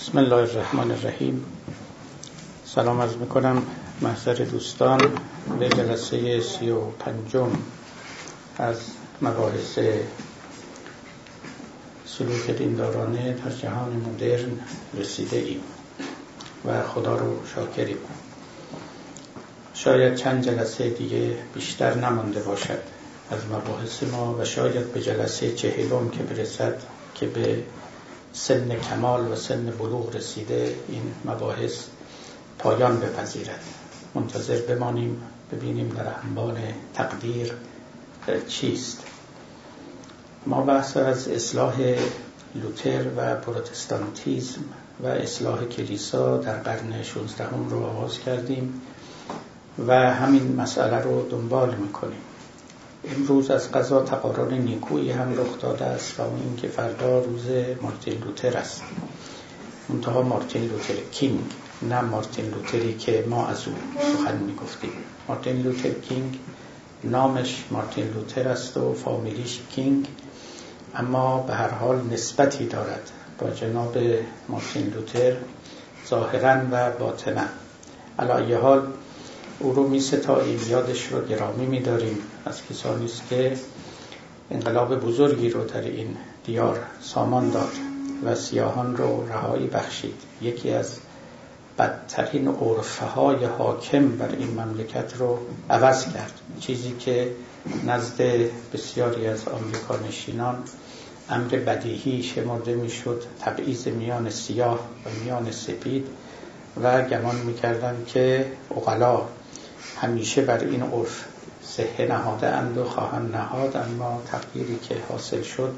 بسم الله الرحمن الرحیم. سلام عرض میکنم محضر دوستان به جلسه 35 از مباحث سلوک دیندارانه در جهان مدرن رسیده ایم و خدا رو شاکریم. شاید چند جلسه دیگه بیشتر نمانده باشد از مباحث ما و شاید به جلسه 40 که برسد که به سن کمال و سن بلوغ رسیده این مباحث پایان بپذیرد. منتظر بمانیم ببینیم در انبان تقدیر چیست. ما بحث از اصلاح لوتر و پروتستانتیسم و اصلاح کلیسا در قرن 16 رو آغاز کردیم و همین مسئله رو دنبال میکنیم. امروز از قضا تقارن نیکویی هم رخ داده است و این که فردا روز مارتین لوتر است، منتها مارتین لوتر کینگ، نه مارتین لوتری که ما از او سخن میگفتیم. مارتین لوتر کینگ نامش مارتین لوتر است و فامیلیش کینگ، اما به هر حال نسبتی دارد با جناب مارتین لوتر ظاهرا و باطنا. علی هر حال او رو می‌ستاییم، یادش رو گرامی می‌داریم. از کسانی است که انقلاب بزرگی رو در این دیار سامان داد و سیاهان رو رهایی بخشید. یکی از بدترین عرفهای حاکم بر این مملکت رو عوض کرد، چیزی که نزد بسیاری از آمریکانشینان امر بدیهی شمرده می‌شد، تبعیض میان سیاه و میان سپید، و گمان می‌کردند که عقلا همیشه بر این عرف صحه نهاده اند و خواهند نهاد. اما تغییری که حاصل شد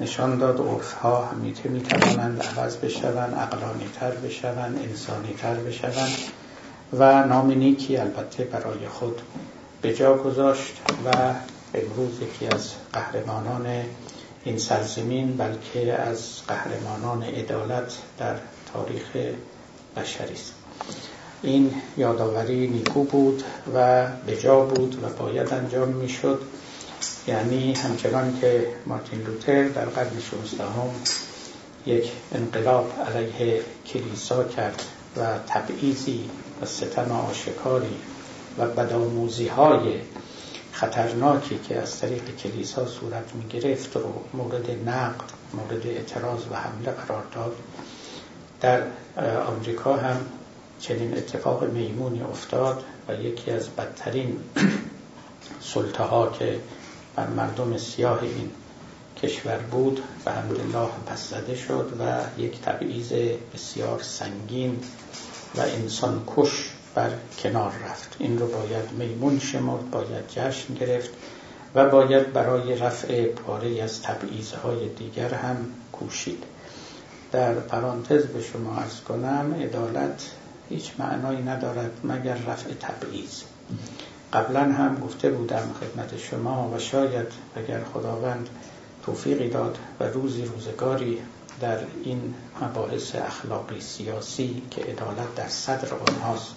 نشان داد عرف‌ها همیشه می‌توانند عوض بشوند، عقلانی‌تر بشوند، انسانی‌تر بشوند و نام نیکی البته برای خود به جا گذاشت و امروز یکی از قهرمانان این سرزمین، بلکه از قهرمانان عدالت در تاریخ بشری است. این یادآوری نیکو بود و به جا بود و باید انجام میشد. یعنی همچنان که مارتین لوتر در قرن 16 یک انقلاب علیه کلیسا کرد و تبعیضی و ستم آشکاری و بدآموزی های خطرناکی که از طریق کلیسا صورت می گرفت رو مورد نقد، مورد اعتراض و حمله قرار داد، در آمریکا هم چنین اتفاق میمونی افتاد و یکی از بدترین سلطه ها که بر مردم سیاه این کشور بود و الحمدلله پس زده شد و یک تبعیض بسیار سنگین و انسان کش بر کنار رفت. این رو باید میمون شمرد، باید جشن گرفت و باید برای رفع پاره از تبعیض‌های دیگر هم کوشید. در پرانتز به شما عرض کنم عدالت هیچ معنایی ندارد مگر رفع تبعیض. قبلا هم گفته بودم خدمت شما و شاید اگر خداوند توفیقی داد و روزی روزگاری در این مباحث اخلاقی سیاسی که عدالت در صدر آنهاست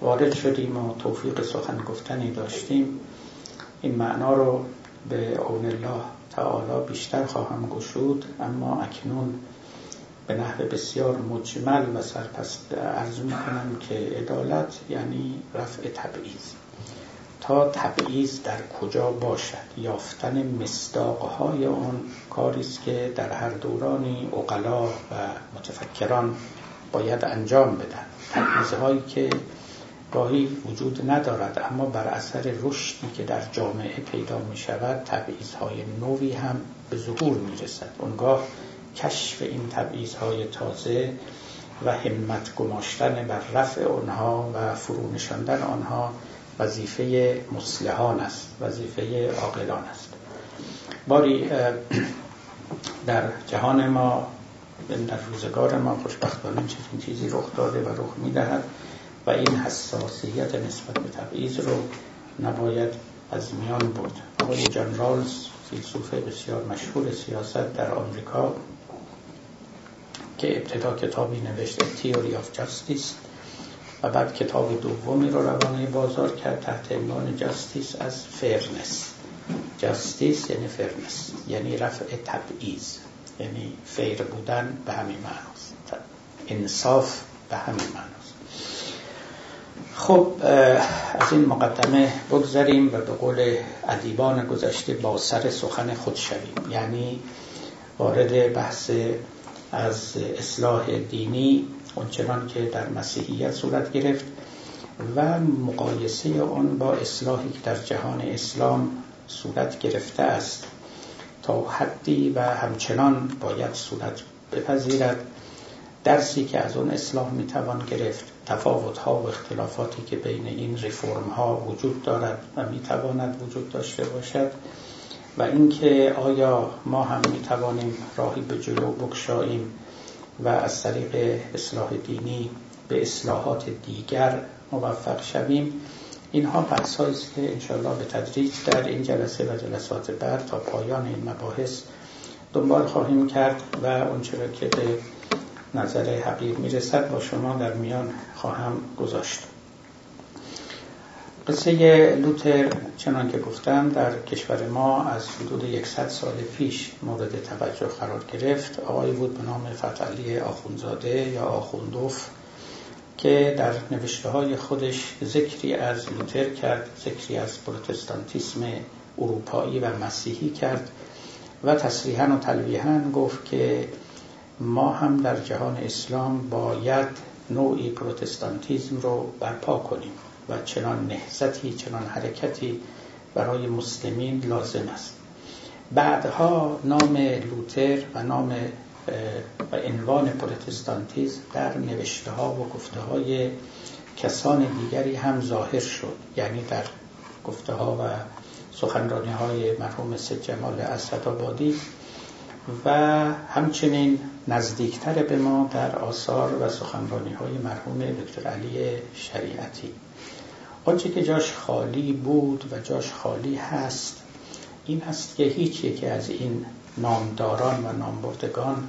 وارد شدیم و توفیق سخن گفتنی داشتیم، این معنا رو به عون الله تعالی بیشتر خواهم گشود. اما اکنون به نحو بسیار مجمل و سرپست عرض می‌کنم که عدالت یعنی رفع تبعیض. تا تبعیض در کجا باشد، یافتن مصداق‌های آن کاری است که در هر دورانی عقلا و متفکران باید انجام بدن. تبعیض‌هایی که گاهی وجود ندارد اما بر اثر رشدی که در جامعه پیدا می‌شود تبعیض‌های نوی هم به ظهور می‌رسد. اونگاه کشف این تبعیض‌های تازه و همت گماشتن بر رفع آنها و فرونشاندن آنها وظیفه مصلحان است، وظیفه عاقلان است. باری در جهان ما، در روزگار ما خوشبختانه چنین چیزی رخ داده و رخ می‌دهد و این حساسیت نسبت به تبعیض رو نباید از میان برد. آقای جان رالز، فیلسوف بسیار مشهور سیاست در آمریکا، که ابتدا کتابی نوشت تئوری آف جاستیس و بعد کتاب دومی رو روانه بازار کرد تحت عنوان جاستیس از فرنس. جاستیس یعنی فرنس، یعنی رفع تبعیض، یعنی فیر بودن به همین معناست. انصاف به همین معناست. خب از این مقدمه بگذاریم و به قول ادیبان گذشته با سر سخن خود شویم، یعنی وارد بحث از اصلاح دینی اونچنان که در مسیحیت صورت گرفت و مقایسه آن با اصلاحی که در جهان اسلام صورت گرفته است تا حدی و همچنان باید صورت بپذیرد، درسی که از اون اصلاح میتوان گرفت، تفاوت‌ها و اختلافاتی که بین این ریفورم‌ها وجود دارد و میتواند وجود داشته باشد و اینکه آیا ما هم میتوانیم راهی به جلو بگشاییم و از طریق اصلاح دینی به اصلاحات دیگر موفق شویم. اینها بحث‌هایی است که انشاءالله به تدریج در این جلسه و جلسات بعد تا پایان این مباحث دنبال خواهیم کرد و اونچه را که به نظر حقیق میرسد با شما در میان خواهم گذاشت. قصه لوتر چنان که گفتم در کشور ما از حدود 100 سال پیش مورد توجه قرار گرفت. آقایی بود به نام فتحعلی آخوندزاده یا آخوندوف که در نوشته‌های خودش ذکری از لوتر کرد، ذکری از پروتستانتیسم اروپایی و مسیحی کرد و تصریحاً و تلویحاً گفت که ما هم در جهان اسلام باید نوعی پروتستانتیسم رو برپا کنیم و چنان نهضتی، چنان حرکتی برای مسلمین لازم است. بعدها نام لوتر و نام و عنوان پروتستانتیسم در نوشته‌ها و گفته‌های کسان دیگری هم ظاهر شد، یعنی در گفته‌ها و سخنرانی‌های مرحوم سید جمال اسدابادی و همچنین نزدیکتر به ما در آثار و سخنرانی‌های مرحوم دکتر علی شریعتی. آنچه که جاش خالی بود و جاش خالی هست این هست که هیچ یکی از این نامداران و نامبردگان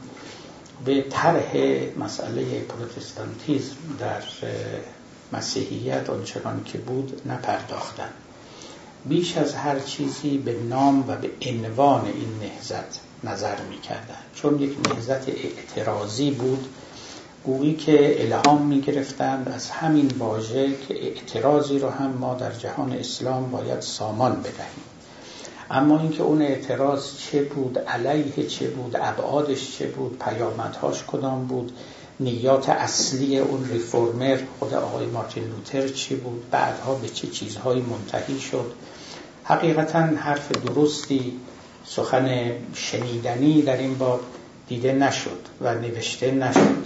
به طرح مسئله پروتستانتیسم در مسیحیت آنچنان که بود نپرداختند. بیش از هر چیزی به نام و به عنوان این نهضت نظر می‌کردند، چون یک نهضت اعتراضی بود، گویی که الهام می‌گرفتند از همین واژه که اعتراضی رو هم ما در جهان اسلام باید سامان بدهیم. اما اینکه اون اعتراض چه بود، علیه چه بود، ابعادش چه بود، پیامدهاش کدام بود، نیات اصلی اون ریفورمر خود آقای مارتین لوتر چی بود، بعدها به چه چیزهایی منتهی شد، حقیقتاً حرف درستی، سخن شنیدنی در این باب دیده نشد و نوشته نشد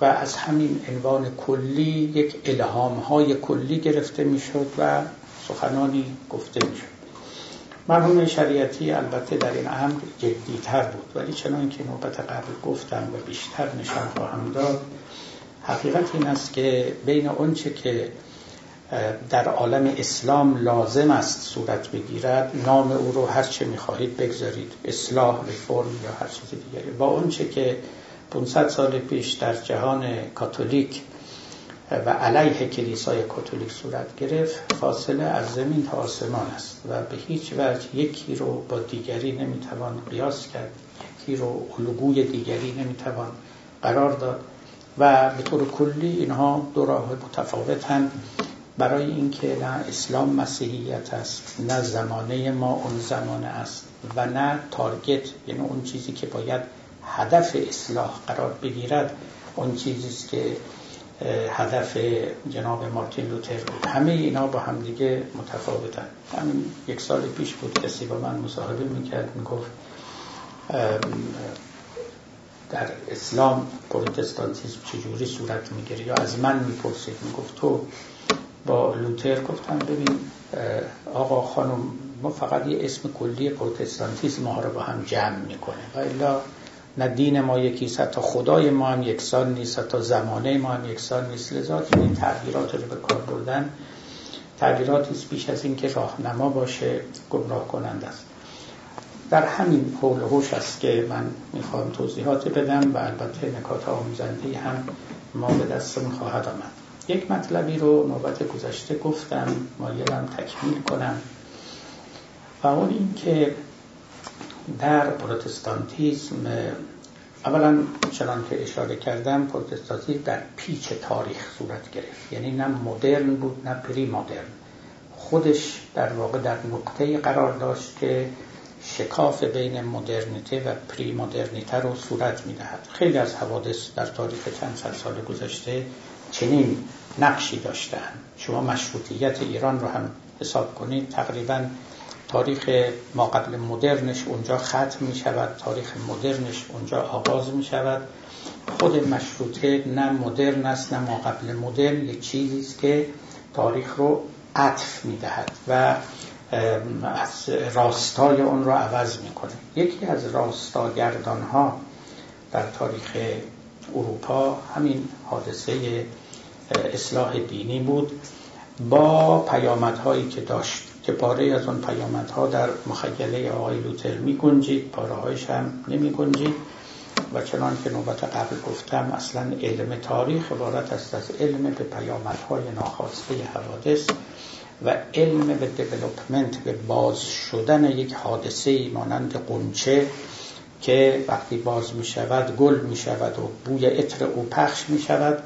و از همین عنوان کلی یک الهام‌های کلی گرفته میشد و سخنانی گفته میشد. مرحوم شریعتی البته در این امر جدی‌تر بود، ولی چنان که نوبت قبل گفتم و بیشتر نشان خواهم داد، حقیقت این است که بین آنچه که در عالم اسلام لازم است صورت بگیرد، نام او رو هر چه می‌خواهید بگذارید، اصلاح، ریفورم یا هر چیز دیگری، با آنچه که 500 سال پیش در جهان کاتولیک و علیه کلیسای کاتولیک صورت گرفت، فاصله از زمین تا آسمان است و به هیچ وجه یکی رو با دیگری نمیتوان قیاس کرد، یکی رو الگوی دیگری نمیتوان قرار داد و به طور کلی اینها دو راه متفاوتند برای اینکه نه اسلام مسیحیت است، نه زمانه ما اون زمانه است و نه تارگت، یعنی اون چیزی که باید هدف اصلاح قرار بگیرد اون چیزی است که هدف جناب مارتین لوتر بود. همه اینا با هم دیگه متفاوتن. همین یک سال پیش بود کسی با من مصاحبه میکرد، میگفت در اسلام پروتستانتیسم چجوری صورت میگیره، یا از من میپرسید، میگفت تو با لوتر؟ گفتم ببین آقا خانم، ما فقط یه اسم کلی پروتستانتیسم ما رو با هم جمع میکنه و الا نه دین ما یکیست، حتی خدای ما هم یکسان نیست، حتی زمانه ما هم یکسان نیست. لذا این تغییرات رو به کار بردن تغییراتی است بیش از این که راهنما باشه، گمراه کننده است. در همین حول و حوش است که من میخوام توضیحات بدم و البته نکات آموزنده هم ما به دستم خواهد آمد. یک مطلبی رو نوبت گذشته گفتم، مایلم تکمیل کنم و اون این که در پروتستانتیسم اولا چنان که اشاره کردم پروتستانتیسم در پیچ تاریخ صورت گرفت، یعنی نه مدرن بود نه پری مدرن، خودش در واقع در نقطه قرار داشت که شکاف بین مدرنیته و پری مدرنیته رو صورت می‌دهد. خیلی از حوادث در تاریخ چند صد سال گذشته چنین نقشی داشتند. شما مشروطیت ایران رو هم حساب کنید، تقریباً تاریخ ما قبل مدرنش اونجا ختم می شود، تاریخ مدرنش اونجا آغاز می شود. خود مشروطه نه مدرن است نه ما قبل مدرن، یک چیزی است که تاریخ رو عطف می دهد و از راستای اون رو عوض می کنه. یکی از راستاگردان ها در تاریخ اروپا همین حادثه اصلاح دینی بود با پیامدهایی که داشت که پاره از اون پیامدها در مخیله آقای لوتر می گنجید، پاره‌هایش هم نمی گنجید و چنان که نوبت قبل گفتم اصلا علم تاریخ عبارت است از علم به پیامدهای ناخواسته حوادث و علم به دیولپمنت، به باز شدن یک حادثه‌ای مانند غنچه که وقتی باز می شود گل می شود و بوی عطر او پخش می شود،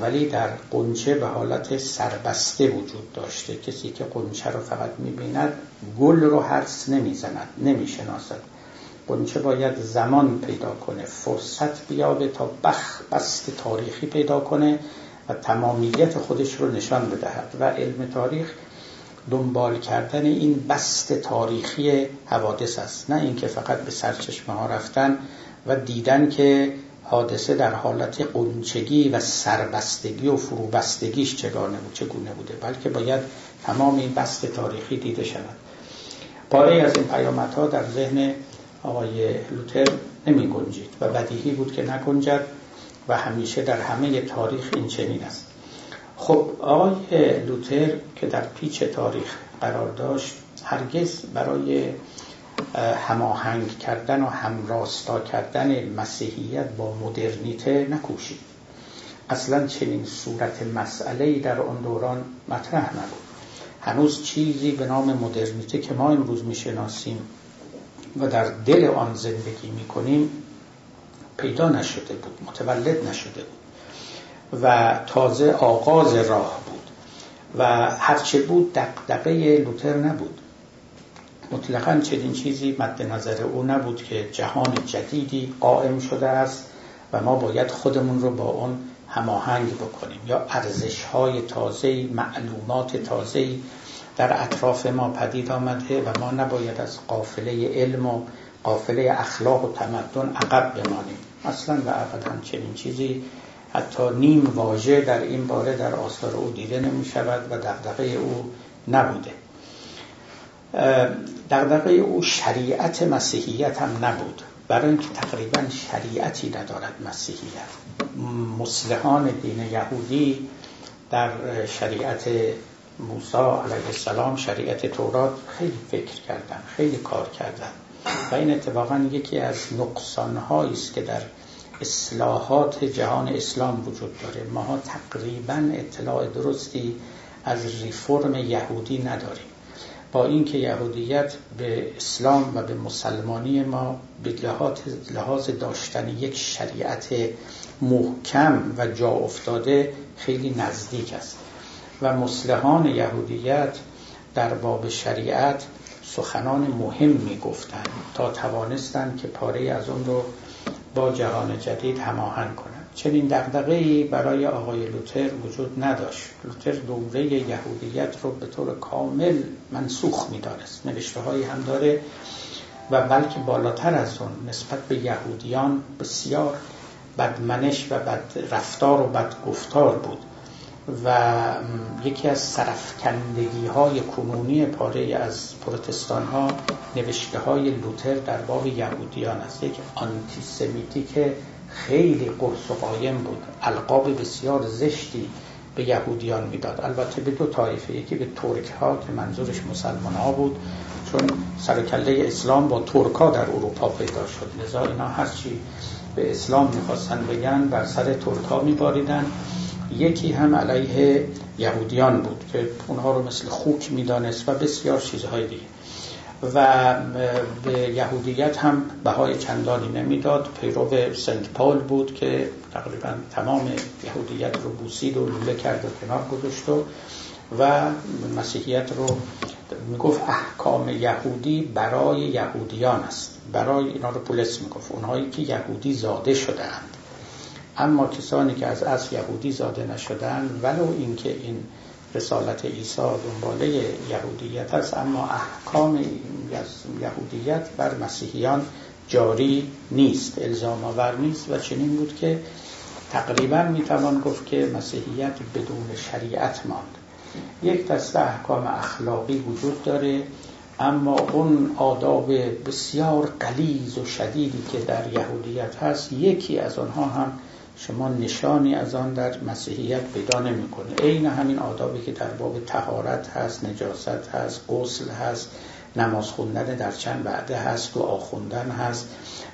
ولی در غنچه به حالت سربسته وجود داشته. کسی که غنچه رو فقط می‌بیند گل رو حدس نمی‌زند، نمی‌شناسد. غنچه باید زمان پیدا کنه، فرصت بیابه تا بست تاریخی پیدا کنه و تمامیت خودش رو نشان بدهد و علم تاریخ دنبال کردن این بست تاریخی حوادث است، نه اینکه فقط به سرچشمه ها رفتن و دیدن که حادثه در حالت قنچگی و سربستگی و فروبستگیش چگونه بوده، بلکه باید تمام این بست تاریخی دیده شود. پاره از این پیامدها در ذهن آقای لوتر نمی گنجید و بدیهی بود که نگنجد و همیشه در همه تاریخ این چنین است. خب آقای لوتر که در پیچ تاریخ قرار داشت هرگز برای هماهنگ کردن و همراستا کردن مسیحیت با مدرنیته نکوشید. اصلا چنین صورت مسئله‌ای در آن دوران مطرح نبود. هنوز چیزی به نام مدرنیته که ما امروز میشناسیم و در دل آن زندگی میکنیم پیدا نشده بود، متولد نشده بود و تازه آغاز راه بود و هرچه بود دغدغه لوتر نبود. مطلقاً چنین چیزی مد نظر او نبود که جهان جدیدی قائم شده است و ما باید خودمون رو با اون هماهنگ بکنیم یا ارزش‌های تازه‌ای، معلومات تازه‌ای در اطراف ما پدید آمده و ما نباید از قافله علم و قافله اخلاق و تمدن عقب بمانیم. اصلاً و ابداً چنین چیزی حتی نیم واژه در این باره در آثار او دیده نمی‌شود و دغدغه او نبوده. دغدغه او شریعت مسیحیت هم نبود، برای اینکه تقریبا شریعتی ندارد مسیحیت. مصلحان دین یهودی در شریعت موسی علیه السلام، شریعت تورات خیلی فکر کردن، خیلی کار کردن و این اتفاقا یکی از نقصانهایی است که در اصلاحات جهان اسلام وجود داره. ماها تقریبا اطلاع درستی از ریفرم یهودی نداریم، با اینکه یهودیت به اسلام و به مسلمانی ما به لحاظ داشتن یک شریعت محکم و جا افتاده خیلی نزدیک است و مصلحان یهودیت در باب شریعت سخنان مهم می گفتند تا توانستند که پاره از اون رو با جهان جدید هماهنگ کنند. چنین دغدغه‌ای برای آقای لوتر وجود نداشت. لوتر دوره یهودیت رو به طور کامل منسوخ می‌دانست. نوشته‌هایی هم داره و بلکه بالاتر از اون نسبت به یهودیان بسیار بدمنش و بدرفتار و بدگفتار بود و یکی از سرفکندگی‌های کنونی پاره از پروتستان‌ها نوشته‌های لوتر در باب یهودیان است. یک آنتیسمیتیک خیلی قرص و قایم بود، القاب بسیار زشتی به یهودیان میداد، البته به دو طایفه، یکی به ترک ها که منظورش مسلمان ها بود چون سرکله اسلام با ترک ها در اروپا پیدا شد، لذا اینا هرچی به اسلام میخواستن بگن بر سر ترک ها میباریدن، یکی هم علیه یهودیان بود که اونها رو مثل خوک میدانست و بسیار چیزهای دیگه. و به یهودیت هم بهای چندانی نمیداد، پیرو سنت پاول بود که تقریبا تمام یهودیت رو بوسید و لوله کرد و کنار گذاشت و مسیحیت رو میگفت احکام یهودی برای یهودیان است، برای اینا رو پولس میگفت، اونهایی که یهودی زاده شده اند. اما کسانی که از اصل یهودی زاده نشدن، ولو اینکه این رسالت عیسی دنباله یهودیت است، اما احکام یهودیت بر مسیحیان جاری نیست، الزام آور نیست. و چنین بود که تقریبا میتوان گفت که مسیحیت بدون شریعت ماند. یک دسته احکام اخلاقی وجود داره، اما اون آداب بسیار غلیظ و شدیدی که در یهودیت هست، یکی از آنها هم شما نشانی از آن در مسیحیت پیدا نمی‌کنه. عین همین آدابی که در باب طهارت هست، نجاست هست، غسل هست، نماز خوندن در چند وعده هست، دعا خوندن هست،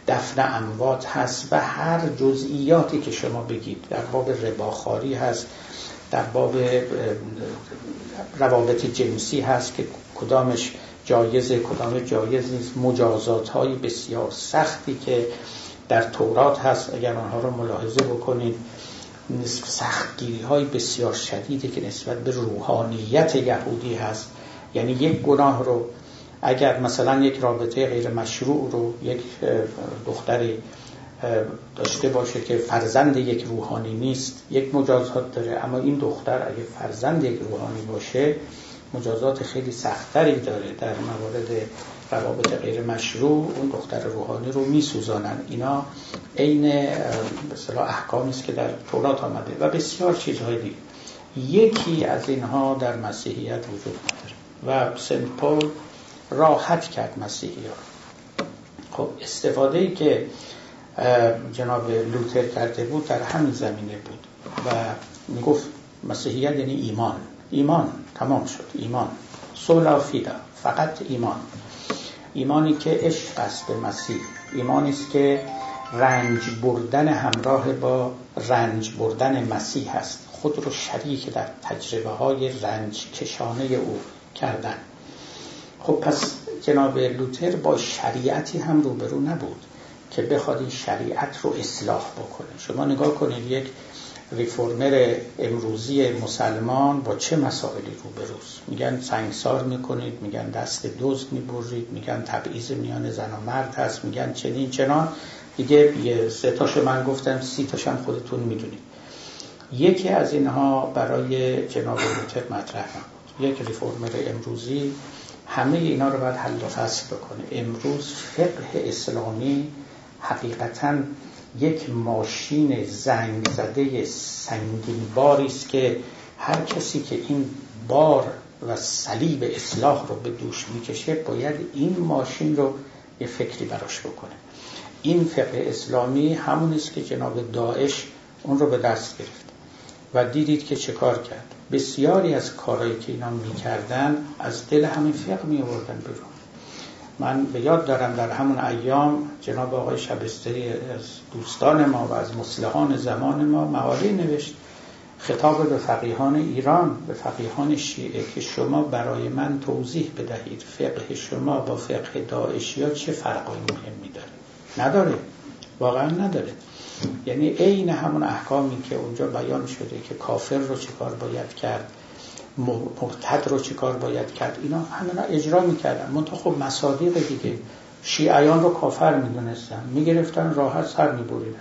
دفن اموات هست و هر جزئیاتی که شما بگید. در باب رباخواری هست، در باب روابط جنسی هست که کدامش جایزه کدام جایز نیست، مجازات های بسیار سختی که در تورات هست، اگر آنها رو ملاحظه بکنید، سختگیری های بسیار شدیدی که نسبت به روحانیت یهودی هست. یعنی یک گناه رو، اگر مثلا یک رابطه غیر مشروع رو یک دختری داشته باشه که فرزند یک روحانی نیست، یک مجازات داره، اما این دختر اگه فرزند یک روحانی باشه مجازات خیلی سختری داره. در موارد روابط غیر مشروع اون دختر روحانی رو میسوزانن. اینا عین به اصطلاح احکامی است که در تورات آمده و بسیار چیزهای دیگه. یکی از اینها در مسیحیت وجود نداره و سنت پاول راحت کرد مسیحیان. خب استفاده ای که جناب لوتر کرده بود در همین زمینه بود و میگفت مسیحیت یعنی ایمان، ایمان تمام شد، ایمان سولا فیدا، فقط ایمان، ایمانی که عشق است به مسیح، ایمانی است که رنج بردن همراه با رنج بردن مسیح است، خود رو شریک در تجربه های رنج کشانه او کردن. خب پس جناب لوتر با شریعتی هم روبرو نبود که بخواد این شریعت رو اصلاح بکنه. شما نگاه کنید یک ریفورمر امروزی مسلمان با چه مسائلی روبروست. میگن سنگسار میکنید، میگن دست دزد میبرید، میگن تبعیض میان زن و مرد هست، میگن چنین چنان دیگه. 3 تاشو من گفتم، 30 تاش هم خودتون میدونید. یکی از اینها برای جناب لوتر مطرح نبود. یک ریفورمر امروزی همه اینا رو باید حل و فصل بکنه. امروز فقه اسلامی حقیقتاً یک ماشین زنگ زده سنگین باری است که هر کسی که این بار و صلیب اصلاح رو به دوش میکشه باید این ماشین رو یه فکری براش بکنه. این فقه اسلامی همون است که جناب داعش اون رو به دست گرفت و دیدید که چه کار کرد. بسیاری از کارهایی که اینا میکردن از دل همین فقه میوردن بیرون. من به یاد دارم در همون ایام جناب آقای شبستری از دوستان ما و از مصلحان زمان ما مقاله نوشت خطاب به فقیهان ایران، به فقیهان شیعه، که شما برای من توضیح بدهید فقه شما با فقه داعشی ها چه فرقای مهمی داره. نداره، واقعا نداره. یعنی عین همون احکامی که اونجا بیان شده که کافر رو چیکار باید کرد، مرتد رو چی کار باید کرد، اینا همه را اجرا میکردن. منطقه خب مصادیق دیگه، شیعیان رو کافر میدونستن، میگرفتن راحت سر میبوریدن.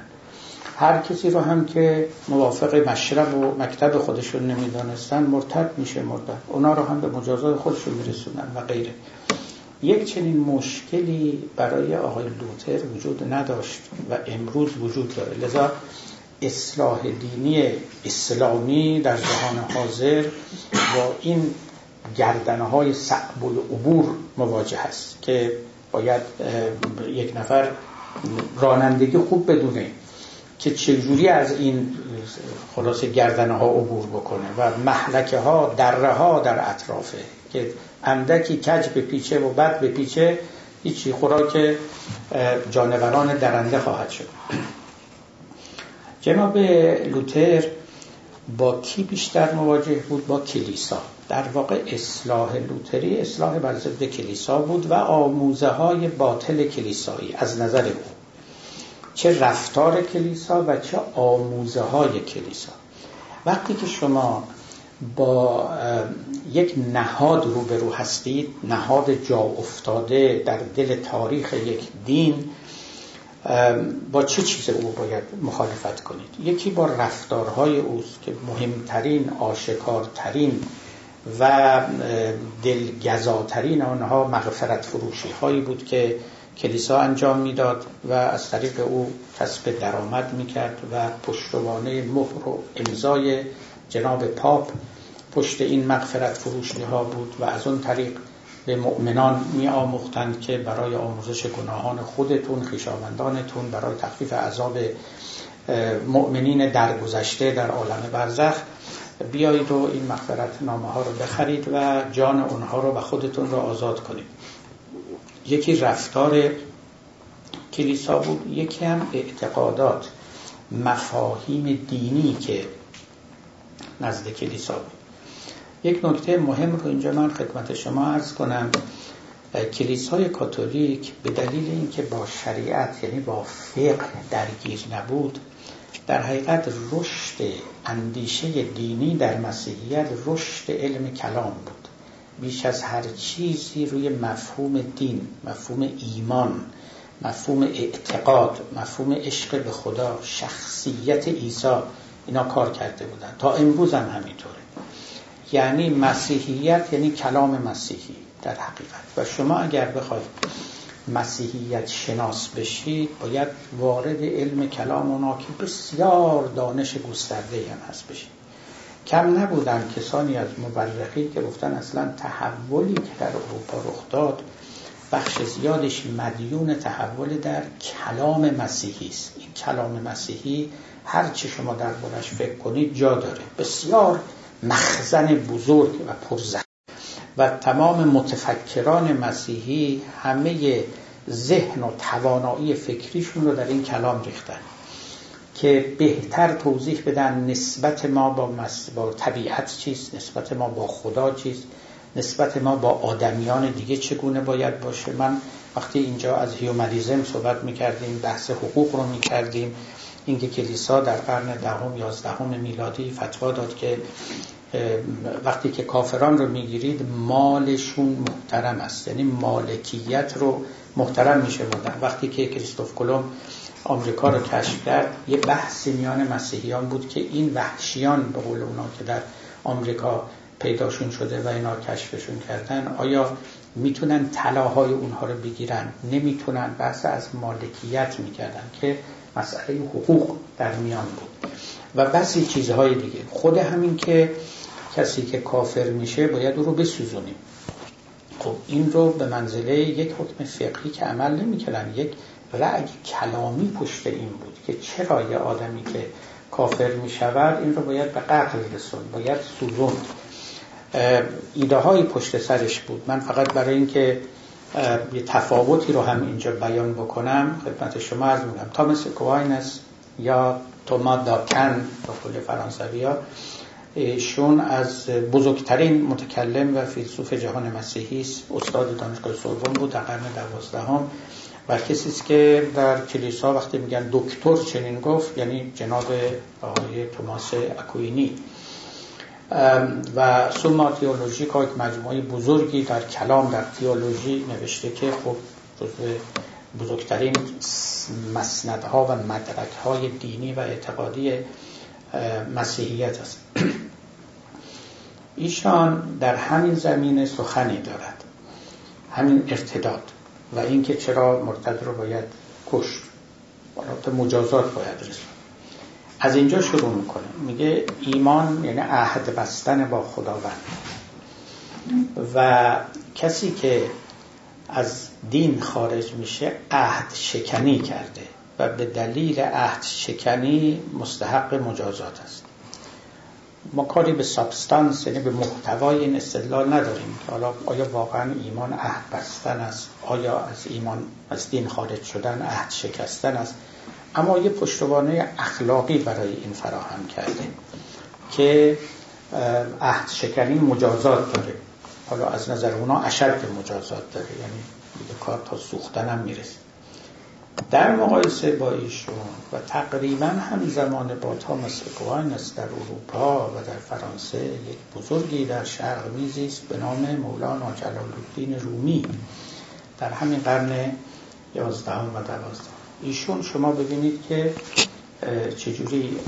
هر کسی رو هم که موافق مشرب و مکتب خودشون نمیدونستن مرتد میشمردن، اونا رو هم به مجازات خودشون میرسوندن و غیره. یک چنین مشکلی برای آقای لوتر وجود نداشت و امروز وجود داره. لذا اصلاح دینی اسلامی در جهان حاضر با این گردنه‌های صعب العبور مواجه است که باید یک نفر رانندگی خوب بدونه که چجوری از این خلاص گردنه‌ها عبور بکنه و محلکه‌ها، دره‌ها در اطرافه که اندکی کج به پیچه و بد به پیچه هیچی خوراک جانوران درنده خواهد شد. جناب لوتر با کی بیشتر مواجه بود؟ با کلیسا. در واقع اصلاح لوتری اصلاح بر ضد کلیسا بود و آموزه های باطل کلیسایی از نظر او، چه رفتار کلیسا و چه آموزه های کلیسا. وقتی که شما با یک نهاد روبرو هستید، نهاد جا افتاده در دل تاریخ یک دین، با چه چیز او باید مخالفت کنید؟ یکی با رفتارهای اوست که مهمترین، آشکارترین و دلگزاترین آنها مغفرت فروشی هایی بود که کلیسا انجام میداد و از طریق او کسب درآمد میکرد و پشتوانه مهر و امضای جناب پاپ پشت این مغفرت فروشی ها بود و از اون طریق به مؤمنان می آموختند که برای آموزش گناهان خودتون، خویشاوندانتون، برای تخفیف عذاب مؤمنین درگذشته در عالم برزخ بیایید و این مغفرت نامه ها رو بخرید و جان اونها رو و خودتون رو آزاد کنید. یکی رفتار کلیسا بود، یکی هم اعتقادات، مفاهیم دینی که نزد کلیسا بود. یک نکته مهم رو اینجا من خدمت شما عرض کنم. کلیسای کاتولیک به دلیل اینکه با شریعت یعنی با فقه درگیر نبود، در حقیقت رشد اندیشه دینی در مسیحیت رشد علم کلام بود. بیش از هر چیزی روی مفهوم دین، مفهوم ایمان، مفهوم اعتقاد، مفهوم عشق به خدا، شخصیت عیسی، اینا کار کرده بودن. تا امروز هم همینطوره. یعنی مسیحیت یعنی کلام مسیحی در حقیقت. و شما اگر بخواید مسیحیت شناس بشید باید وارد علم کلام اونا که بسیار دانش گسترده هم هست بشید. کم نبودن کسانی از مبرخی که گفتن اصلا تحولی که در اروپا رخ داد بخش زیادش مدیون تحول در کلام مسیحی است. این کلام مسیحی هر چی شما در بارش فکر کنید جا داره، بسیار مخزن بزرگ و پرزخم و تمام متفکران مسیحی همه ذهن و توانایی فکریشون رو در این کلام ریختن که بهتر توضیح بدن نسبت ما با طبیعت چیست، نسبت ما با خدا چیست، نسبت ما با آدمیان دیگه چگونه باید باشه. من وقتی اینجا از هیومانیسم صحبت میکردیم، بحث حقوق رو میکردیم، اینکه کلیسا در قرن دهم 11 میلادی فتوا داد که وقتی که کافران رو میگیرید مالشون محترم است، یعنی مالکیت رو محترم میشه بودن. وقتی که کریستوف کلمب آمریکا رو کشف کرد یه بحث میان مسیحیان بود که این وحشیان به قول اونا که در آمریکا پیداشون شده و اینا کشفشون کردن آیا میتونن طلاهای اونها رو بگیرن؟ نمیتونن. بحث از مالکیت میکردن که مسئله حقوق در میان بود و بسی چیزهای دیگه. خود همین که کسی که کافر میشه باید او رو بسوزونیم، خب این رو به منزله یک حکم فقهی که عمل نمی‌کردن، یک رأی کلامی پشت این بود که چرا یه آدمی که کافر میشود این رو باید به قتل رسون، باید سوزون. ایده های پشت سرش بود. من فقط برای اینکه یه تفاوتی رو هم اینجا بیان بکنم خدمت شما عرض می‌کنم. توماس آکوئیناس یا توماس داکن با قول فرانسوی‌ها، ایشون از بزرگترین متکلم و فیلسوف جهان مسیحی است، استاد دانشگاه سوربن بود در قرن 12 و کسی است که در کلیسا وقتی میگن دکتر چنین گفت، یعنی جناب آقای توماس آکوئینی. و سوما تئولوژیکا یک مجموعه بزرگی در کلام در تئولوژی نوشته که خب جزو بزرگترین مسندها و مدرک‌های دینی و اعتقادی مسیحیت است. ایشان در همین زمینه سخنی دارد، همین ارتداد و اینکه چرا مرتد رو باید کشت، البته مجازات باید رسوند. از اینجا شروع میکنه، میگه ایمان یعنی عهد بستن با خداوند و کسی که از دین خارج میشه عهد شکنی کرده و به دلیل عهد شکنی مستحق مجازات است. ما کاری به سابستانس یعنی به محتوای این استدلال نداریم که حالا آیا واقعا ایمان عهد بستن است، آیا از ایمان از دین خارج شدن عهد شکستن است، اما یه پشتوانه اخلاقی برای این فراهم کرده که عهد شکنی مجازات داره، حالا از نظر اونا اشد مجازات داره، یعنی کار تا سوختن هم میرسه. در مقایسه با ایشون و تقریبا همزمان با توماس آکوئیناس در اروپا و در فرانسه یک بزرگی در شرق میزیست به نام مولانا جلال الدین رومی در همین قرن 11 و 12. ایشون شما ببینید که چجوری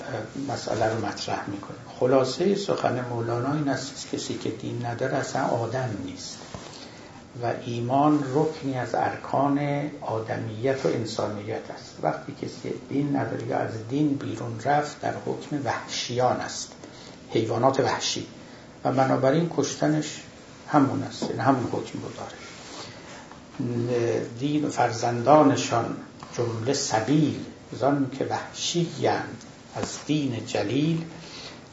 مسئله رو مطرح میکنه. خلاصه سخن مولانا این است که کسی که دین نداره اصلا آدم نیست و ایمان رکنی از ارکان آدمیت و انسانیت است. وقتی کسی دین نداره یا از دین بیرون رفت در حکم وحشیان است، حیوانات وحشی، و بنابراین کشتنش همون است، همون حکم رو داره. دین و فرزندانشان جمله سبیل زن که وحشی اند از دین جلیل،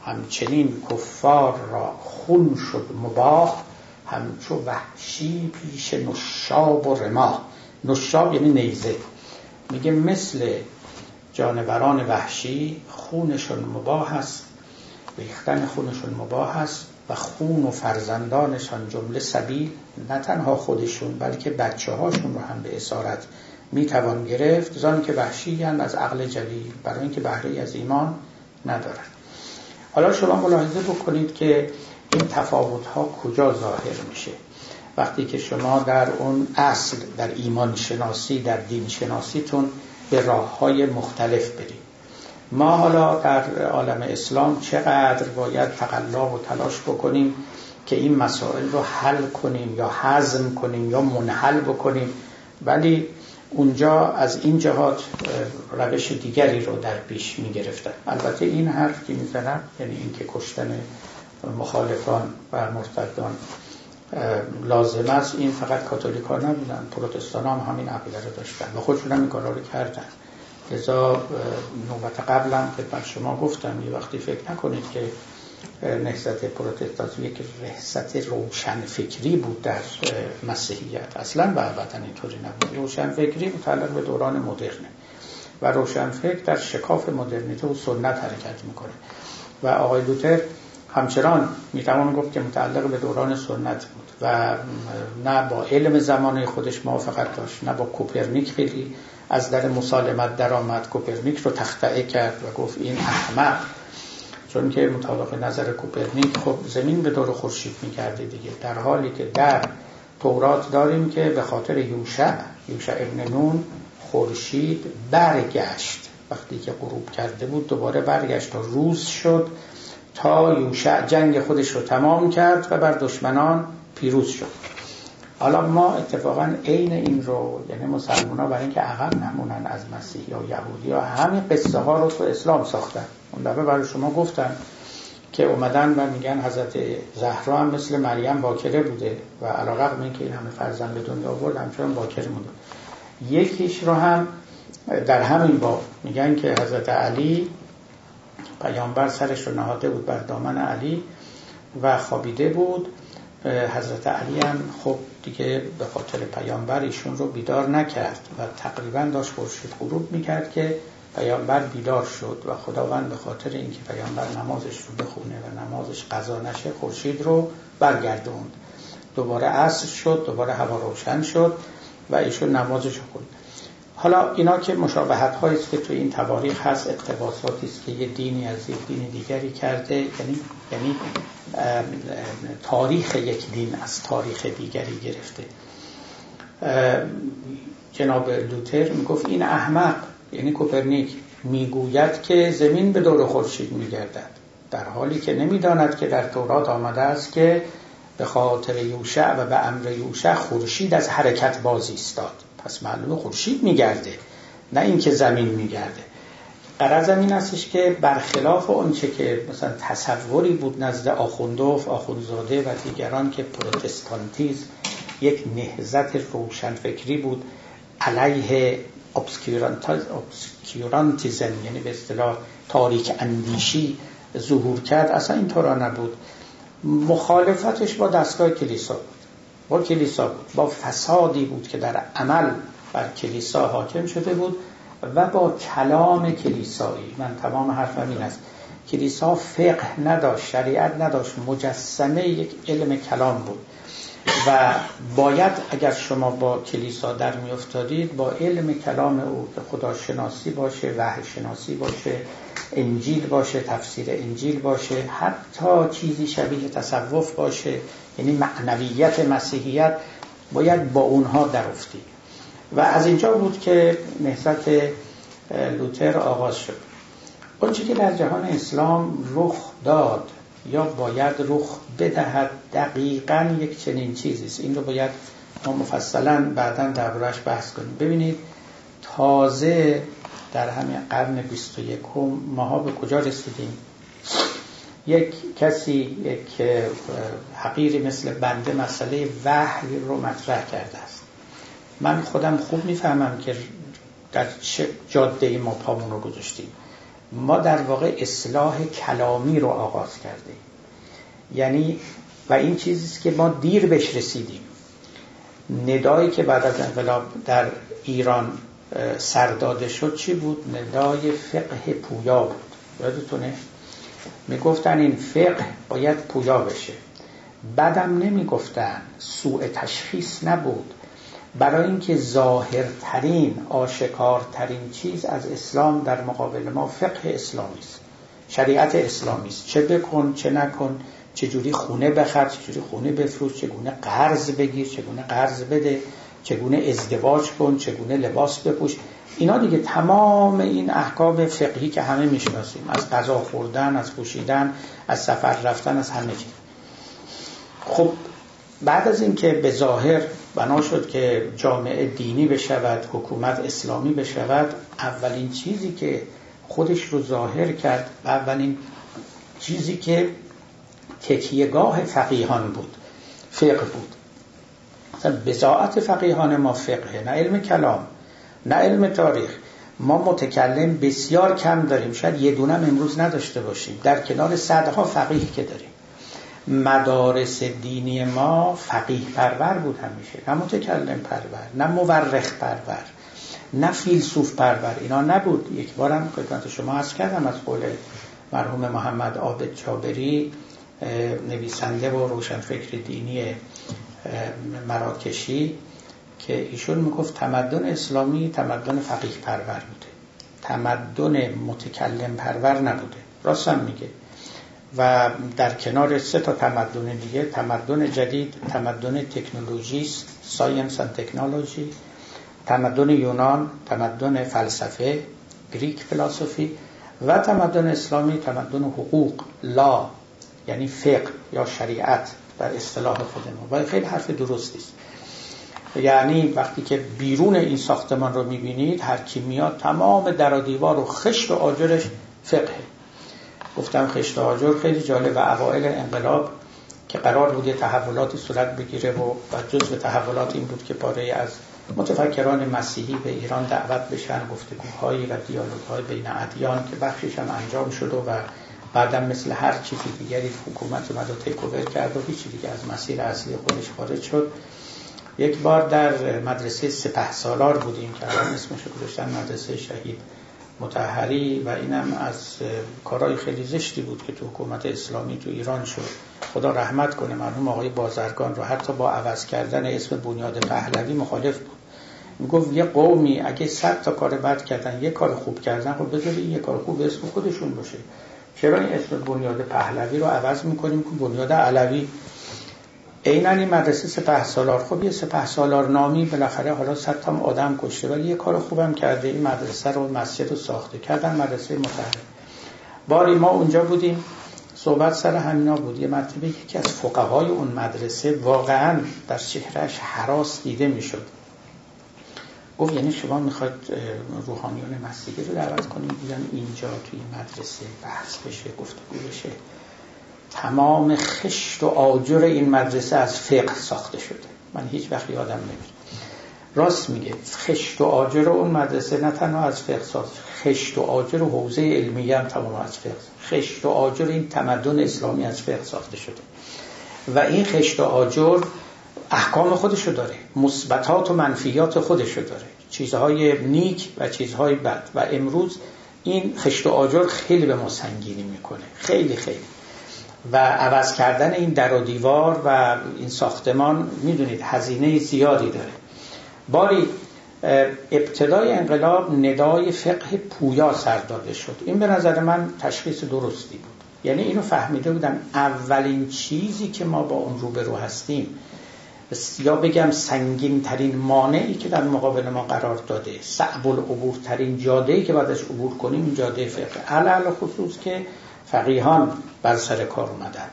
همچنین کفار را خون شد مباح همچو وحشی پیش نشاب و رماح. نشاب یعنی نیزه. میگه مثل جانوران وحشی خونشون مباح است، ریختن خونشون مباح است و خون و فرزندانشان جمله سبیل، نه تنها خودشون بلکه بچه هاشون رو هم به اسارت میتوان گرفت، زان که وحشی هستند از عقل جلیل، برای اینکه بهره‌ای از ایمان ندارند. حالا شما ملاحظه بکنید که این تفاوت‌ها کجا ظاهر میشه. وقتی که شما در اون اصل در ایمان شناسی، در دین شناسیتون به راه‌های مختلف برید. ما حالا در عالم اسلام چقدر باید تقلب و تلاش بکنیم که این مسائل رو حل کنیم یا هضم کنیم یا منحل بکنیم، ولی اونجا از این جهات روش دیگری رو در پیش می‌گرفتن. البته این حرف که می‌زنم، یعنی اینکه کشتن مخالفان و مرتدان لازم است، این فقط کاتولیک‌ها نبودن، پروتستان هم همین عقیده رو داشتن و خودشون هم این کارا رو کردن. لذا نوبت قبلا خدمت شما گفتم یه وقتی فکر نکنید که نهضت پروتستانتیسم یک رهست روشن فکری بود در مسیحیت، اصلا بردن اینطوری نبود. روشن فکری متعلق به دوران مدرنه و روشن فکر در شکاف مدرنیته و سنت حرکت میکنه و آقای لوتر همچنان میتوان گفت که متعلق به دوران سنت بود و نه با علم زمانه خودش موافقت داشت، نه با کوپرنیک خیلی از در مسالمت در آمد. کوپرنیک رو تخطئه کرد و گفت این احمق، چون که مطابق نظر کوپرنیک خب زمین به دور خورشید می‌گرده دیگه، در حالی که در تورات داریم که به خاطر یوشع ابن نون خورشید برگشت، وقتی که غروب کرده بود دوباره برگشت تا روز شد، تا یوشع جنگ خودش رو تمام کرد و بر دشمنان پیروز شد. حالا ما اتفاقا عین این رو، یعنی مسلمان‌ها برای اینکه عقب نمونن از مسیح یا یهودی‌ها، همین قصه ها رو تو اسلام ساختن. اون دفعه برای شما گفتن که اومدن و میگن حضرت زهرا هم مثل مریم باکره بوده و علی‌رغم اینکه این همه فرزند به دنیا آورد همچنان باکره مونده. یکیش رو هم در همین باب میگن که حضرت علی پیامبر سرش رو نهاده بود بر دامن علی و خوابیده بود، حضرت علی هم خب دیگه به خاطر پیامبر ایشون رو بیدار نکرد و تقریبا داشت خورشید غروب میکرد که پیامبر بیدار شد و خداوند به خاطر اینکه پیامبر نمازش رو بخونه و نمازش قضا نشه خورشید رو برگردوند. دوباره عصر شد، دوباره هوا روشن شد و ایشون نمازش رو خوند. حالا اینا که مشابهت هایی است که تو این تواریخ هست، اقتباساتی است که یه دینی از یک دین دیگری کرده، یعنی تاریخ یک دین از تاریخ دیگری گرفته. جناب لوتر میگفت این احمق، یعنی کوپرنیک، میگوید که زمین به دور خورشید میگردد، در حالی که نمیداند که در تورات آمده است که به خاطر یوشع و به امر یوشع خورشید از حرکت باز ایستاد. پس معلومه خورشید میگرده، نه اینکه زمین میگرده. غرضم این استش که برخلاف اونچه که مثلا تصوری بود نزد آخوندوف، آخوندزاده و دیگران که پروتستانتیسم یک نهضت روشنفکری بود علیه ابسکیورانتیزم، یعنی به اصطلاح تاریک اندیشی ظهور کرد، اصلا اینطورا نبود. مخالفتش با دستگاه کلیسا بود، با کلیسا بود، با فسادی بود که در عمل بر کلیسا حاکم شده بود و با کلام کلیسایی. من تمام حرفم این است کلیسا فقه نداشت، شریعت نداشت، مجسمه یک علم کلام بود و باید اگر شما با کلیسا در می افتادید با علم کلام او که خداشناسی باشه، وحی شناسی باشه، انجیل باشه، تفسیر انجیل باشه، حتی چیزی شبیه تصوف باشه، یعنی معنویت مسیحیت، باید با اونها در افتید. و از اینجا بود که نهضت لوتر آغاز شد. اون چیزی که در جهان اسلام رخ داد یا باید رخ بدهد دقیقاً یک چنین چیزیست. این رو باید ما مفصلاً بعداً درباره‌اش بحث کنیم. ببینید تازه در همین قرن 21 ماها به کجا رسیدیم. یک کسی، یک حقیری مثل بنده، مسئله وحی رو مطرح کرده است. من خودم خوب میفهمم که در چه جاده‌ای ما پامون رو گذاشتیم. ما در واقع اصلاح کلامی رو آغاز کردیم، یعنی و این چیزیست که ما دیر بهش رسیدیم. ندایی که بعد از انقلاب در ایران سرداده شد چی بود؟ ندای فقه پویا بود. یادتونه؟ میگفتن این فقه باید پویا بشه. بعدم نمیگفتن، سوء تشخیص نبود، برای اینکه ظاهرترین آشکارترین چیز از اسلام در مقابل ما فقه اسلامی است، شریعت اسلامی است. چه بکن چه نکن، چجوری خونه بخر، چجوری خونه بفروش، چگونه قرض بگیر، چگونه قرض بده، چگونه ازدواج کن، چگونه لباس بپوش، اینا دیگه تمام این احکام فقهی که همه میشناسیم، از غذا خوردن، از پوشیدن، از سفر رفتن، از همه چیز. خب بعد از این که به ظاهر بنا شد که جامعه دینی بشود، حکومت اسلامی بشود، اولین چیزی که خودش رو ظاهر کرد و اولین چیزی که تکیهگاه فقیهان بود فقه بود. مثلا بضاعت فقیهان ما فقه، نه علم کلام، نه علم تاریخ. ما متکلم بسیار کم داریم، شاید یه دونه هم امروز نداشته باشیم، در کنار صدها فقیه که داریم. مدارس دینی ما فقیه پرور بود همیشه، نه متکلم پرور، نه مورخ پرور، نه فیلسوف پرور، اینا نبود. یک بارم خدمت شما عرض کردم از قول مرحوم محمد عابد جابری، نویسنده و روشنفکر دینی مراکشی، که ایشون میگفت تمدن اسلامی تمدن فقیه پرور بوده، تمدن متکلم پرور نبوده. راست هم میگه. و در کنار سه تا تمدن دیگه، تمدن جدید تمدن تکنولوژی، ساینس اند تکنولوژی، تمدن یونان، تمدن فلسفه، گریک فلسفی، و تمدن اسلامی تمدن حقوق، لا، یعنی فقه یا شریعت در اصطلاح خود ما. و خیلی حرف درستی است. یعنی وقتی که بیرون این ساختمان رو می‌بینید، هر کی میاد تمام در و دیوار و خشت و آجرش فقه. گفتم خشت و آجر خیلی جالب. و اوائل انقلاب که قرار بود تحولاتی صورت بگیره و جزء تحولات این بود که پاره از متفکران مسیحی به ایران دعوت بشن، گفتگوهایی و دیالوگ‌های بین ادیان که بخشش هم انجام شد و بعدا مثل هر چیز دیگری حکومت اومد و تیک‌اوور کرد و هیچ دیگه از مسیر اصلی خودش خارج شد. یک بار در مدرسه سپه سالار بودیم که الان اسمش رو گذاشتن مدرسه شهید مطهری، و اینم از کارهای خیلی زشتی بود که تو حکومت اسلامی تو ایران شد. خدا رحمت کنه مرحوم آقای بازرگان رو، حتی با عوض کردن اسم بنیاد پهلوی مخالف بود. میگفت یه قومی اگه 100 تا کار بد کردن، یه کار خوب کردن، خب بذاری این یه کار خوب اسم خودشون باشه. چرا این اسم بنیاد پهلوی رو عوض می‌کنیم که بنیاد علوی؟ عیناً این مدرسه سپه سالار، خب یه سپه سالار نامی بالاخره حالا 100 تا آدم کشته ولی یه کار خوبم کرده، این مدرسه رو مسجد رو ساخته، کردن مدرسه مطهر. باری ما اونجا بودیم، صحبت سر همینا بود. یه مرتبه یکی از فقهای اون مدرسه واقعاً در چهرهش هراس دیده میشد. گفت یعنی شما میخواید روحانیون مسیحی رو دعوت کنید بیان اینجا توی مدرسه بحث بشه، گفتگو بشه؟ تمام خشت و آجر این مدرسه از فقه ساخته شده. من هیچ وقت یادم نمیاد. راست میگه. خشت و آجر اون مدرسه نه تنها از فقه ساخته، خشت و آجر حوزه علمی هم تمام از فقه. خشت و آجر این تمدن اسلامی از فقه ساخته شده و این خشت و آجر احکام خودشو داره، مثبتات و منفیات خودشو داره، چیزهای نیک و چیزهای بد. و امروز این خشت و آجر خیلی به ما سنگینی میکنه، خیلی خیلی. و عوض کردن این در و دیوار و این ساختمان میدونید هزینه زیادی داره. باری ابتدای انقلاب ندای فقه پویا سر داده شد. این به نظر من تشخیص درستی بود. یعنی اینو فهمیده بودن اولین چیزی که ما با اون روبرو هستیم، یا بگم سنگین ترین مانعی که در مقابل ما قرار داده، صعب العبور ترین جاده‌ای که بعدش عبور کنیم، جاده فقه، علاوه خصوص که فقیهان بر سر کار اومدن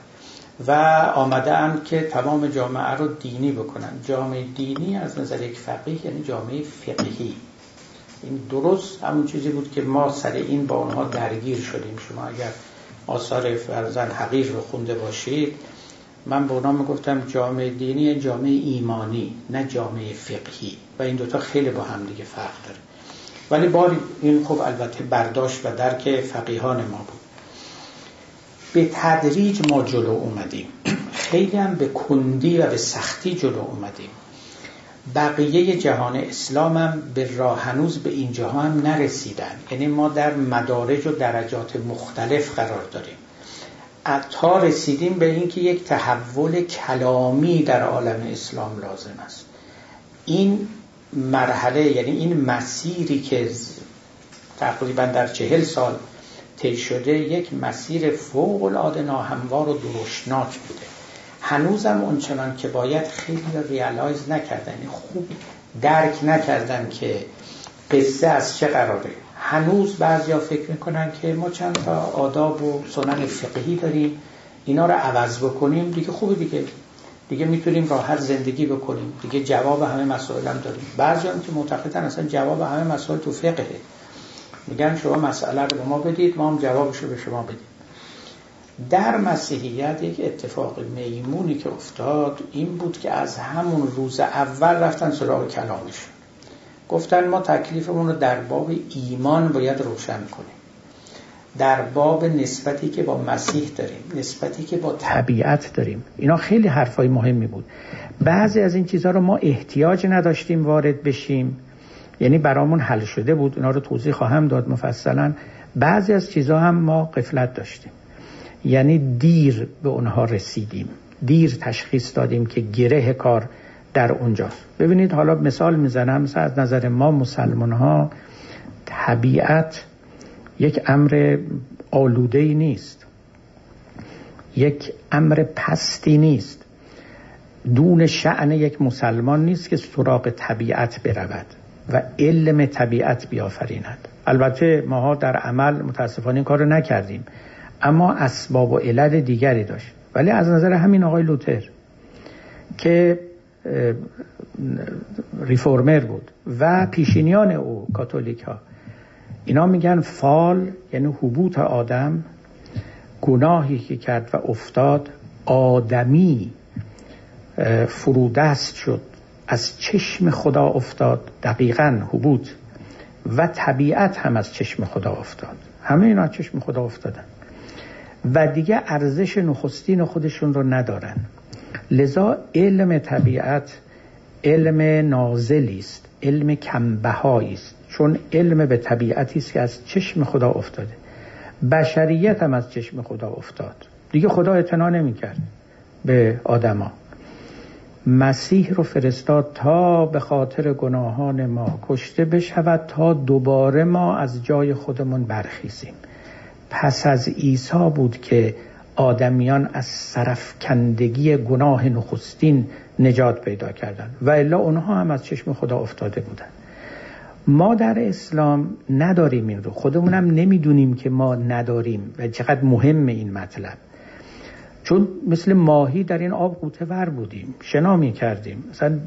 و آمدن که تمام جامعه رو دینی بکنن. جامعه دینی از نظر یک فقیه یعنی جامعه فقهی. این درست همون چیزی بود که ما سر این با اونها درگیر شدیم. شما اگر آثار فرزند حقیر رو خونده باشید، من به اونا میگفتم جامعه دینی جامعه ایمانی، نه جامعه فقهی، و این دوتا خیلی با هم دیگه فرق داره. ولی باری این خب البته برداشت و درک فقیهان ما بود. به تدریج ما جلو اومدیم، خیلی هم به کندی و به سختی جلو اومدیم. بقیه جهان اسلام هم به راه هنوز به اینجا هم نرسیدن. یعنی ما در مدارج و درجات مختلف قرار داریم تا رسیدیم به اینکه یک تحول کلامی در عالم اسلام لازم است. این مرحله یعنی این مسیری که تقریبا در 40 سال طی شده، یک مسیر فوق العاده ناهموار و درشناک بوده. هنوزم اونچنان که باید خیلی ریالایز نکردن، خوب درک نکردن که قصه از چه قراره. هنوز بعضیا فکر میکنن که ما چند تا آداب و سنن فقهی داریم، اینا رو عوض بکنیم دیگه خوبه، دیگه میتونیم راحت زندگی بکنیم، دیگه جواب همه مسائل هم داریم. بعضیا که معتقدن اصلا جواب همه مسائل تو فقهه، میگن شما مسئله رو به ما بدید، ما هم جوابش رو به شما بدیم. در مسیحیت یک اتفاق میمونی که افتاد این بود که از همون روز اول رفتن سراغ کلامش، گفتن ما تکلیفمون رو در باب ایمان باید روشن کنیم، در باب نسبتی که با مسیح داریم، نسبتی که با طبیعت داریم. اینا خیلی حرفای مهمی بود. بعضی از این چیزها رو ما احتیاج نداشتیم وارد بشیم، یعنی برامون حل شده بود. اینا رو توضیح خواهم داد مفصلا. بعضی از چیزها هم ما غفلت داشتیم، یعنی دیر به اونها رسیدیم، دیر تشخیص دادیم که گره کار در اونجاست. ببینید حالا مثال میزنم، مثلا از نظر ما مسلمان ها طبیعت یک امر آلوده‌ای نیست، یک امر پستی نیست، دون شأن یک مسلمان نیست که سراغ طبیعت برود و علم طبیعت بیافریند. البته ماها در عمل متاسفانه این کار رو نکردیم، اما اسباب و علل دیگری داشت. ولی از نظر همین آقای لوتر که ریفورمر بود و پیشینیان او کاتولیک ها، اینا میگن فال یعنی حبوط آدم، گناهی که کرد و افتاد، آدمی فرودست شد، از چشم خدا افتاد. دقیقاً حبوط. و طبیعت هم از چشم خدا افتاد، همه اینا از چشم خدا افتادن و دیگه ارزش نخستین خودشون رو ندارن. لذا علم طبیعت علم نازلی است، علم کمبهایی است، چون علم به طبیعتی است که از چشم خدا افتاده. بشریت هم از چشم خدا افتاد، دیگه خدا اعتنا نمی‌کرد به آدما. مسیح رو فرستاد تا به خاطر گناهان ما کشته بشود، تا دوباره ما از جای خودمون برخیزیم. پس از عیسی بود که آدمیان از سرفکندگی گناه نخستین نجات پیدا کردند و الا اونها هم از چشم خدا افتاده بودند. ما در اسلام نداریم این رو، خودمونم نمیدونیم که ما نداریم و چقدر مهمه این مطلب. چون مثل ماهی در این آب غوطه ور بودیم، شنا می کردیم، مثلا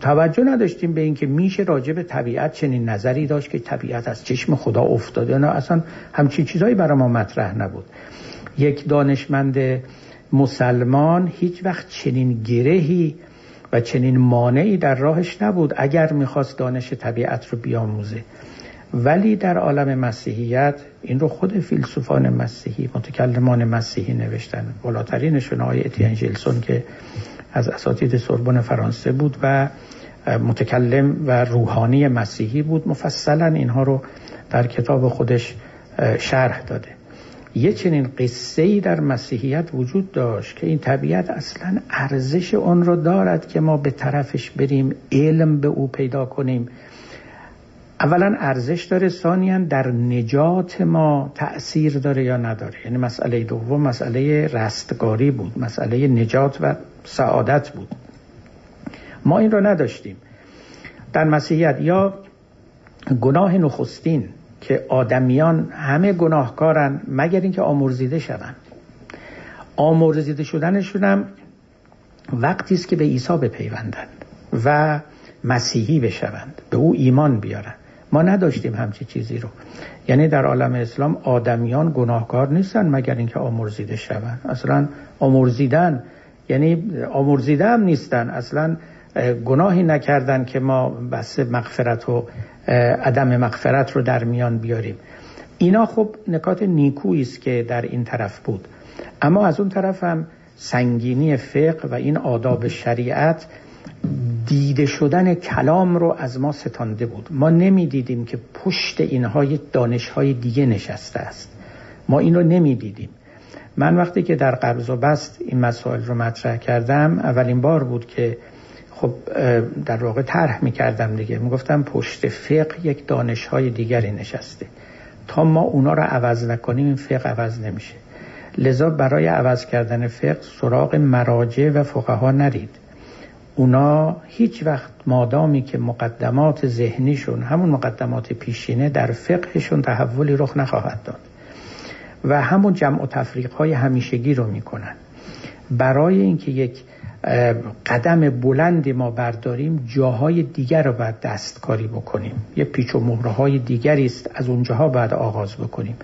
توجه نداشتیم به اینکه میشه راجع به طبیعت چنین نظری داشت که طبیعت از چشم خدا افتاده. نه، اصلا همچین چیزایی برای ما مطرح نبود. یک دانشمند مسلمان هیچ وقت چنین گرهی و چنین مانعی در راهش نبود اگر میخواست دانش طبیعت رو بیاموزه. ولی در عالم مسیحیت این رو خود فیلسوفان مسیحی، متکلمان مسیحی نوشتن. بالاترینشون آقای اتیان ژیلسون که از اساتید سوربن فرانسه بود و متکلم و روحانی مسیحی بود، مفصلا اینها رو در کتاب خودش شرح داده. یه چنین قصه‌ای در مسیحیت وجود داشت که این طبیعت اصلاً ارزش اون رو دارد که ما به طرفش بریم، علم به او پیدا کنیم. اولا ارزش داره، ثانیاً در نجات ما تأثیر داره یا نداره. یعنی مسئله دوم مسئله رستگاری بود، مسئله نجات و سعادت بود. ما این رو نداشتیم در مسیحیت. یا گناه نخستین که آدمیان همه گناهکارن مگر اینکه آمرزیده شدن. آمرزیده شدنشون هم وقتی است که به عیسی بپیوندند و مسیحی بشوند، به او ایمان بیارند. ما نداشتیم همچی چیزی رو. یعنی در عالم اسلام آدمیان گناهکار نیستن مگر اینکه آمرزیده شوند. اصلا آمرزیدن یعنی آمرزیده هم نیستن، اصلا گناهی نکردن که ما بس مغفرت و عدم مغفرت رو در میان بیاریم. اینا خب نکات نیکویی است که در این طرف بود. اما از اون طرف هم سنگینی فقه و این آداب شریعت دیده شدن کلام رو از ما ستانده بود. ما نمی‌دیدیم که پشت اینها یک دانش‌های دیگه نشسته است. ما این رو نمی‌دیدیم. من وقتی که در قبض و بسط این مسائل رو مطرح کردم، اولین بار بود که خب در واقع طرح می‌کردم دیگه، می‌گفتم پشت فقه یک دانش‌های دیگری نشسته. تا ما اونا رو عوض نکنیم این فقه عوض نمیشه. لذا برای عوض کردن فقه سراغ مراجع و فقها نرید. اونا هیچ وقت مادامی که مقدمات ذهنیشون همون مقدمات پیشینه، در فقهشون تحولی رخ نخواهد داد و همون جمع و تفریق‌های همیشگی رو می‌کنن. برای اینکه یک قدم بلندی ما برداریم، جاهای دیگر رو باید دستکاری بکنیم. یه پیچ و مهرهای دیگری است، از اونجاها باید آغاز بکنیم.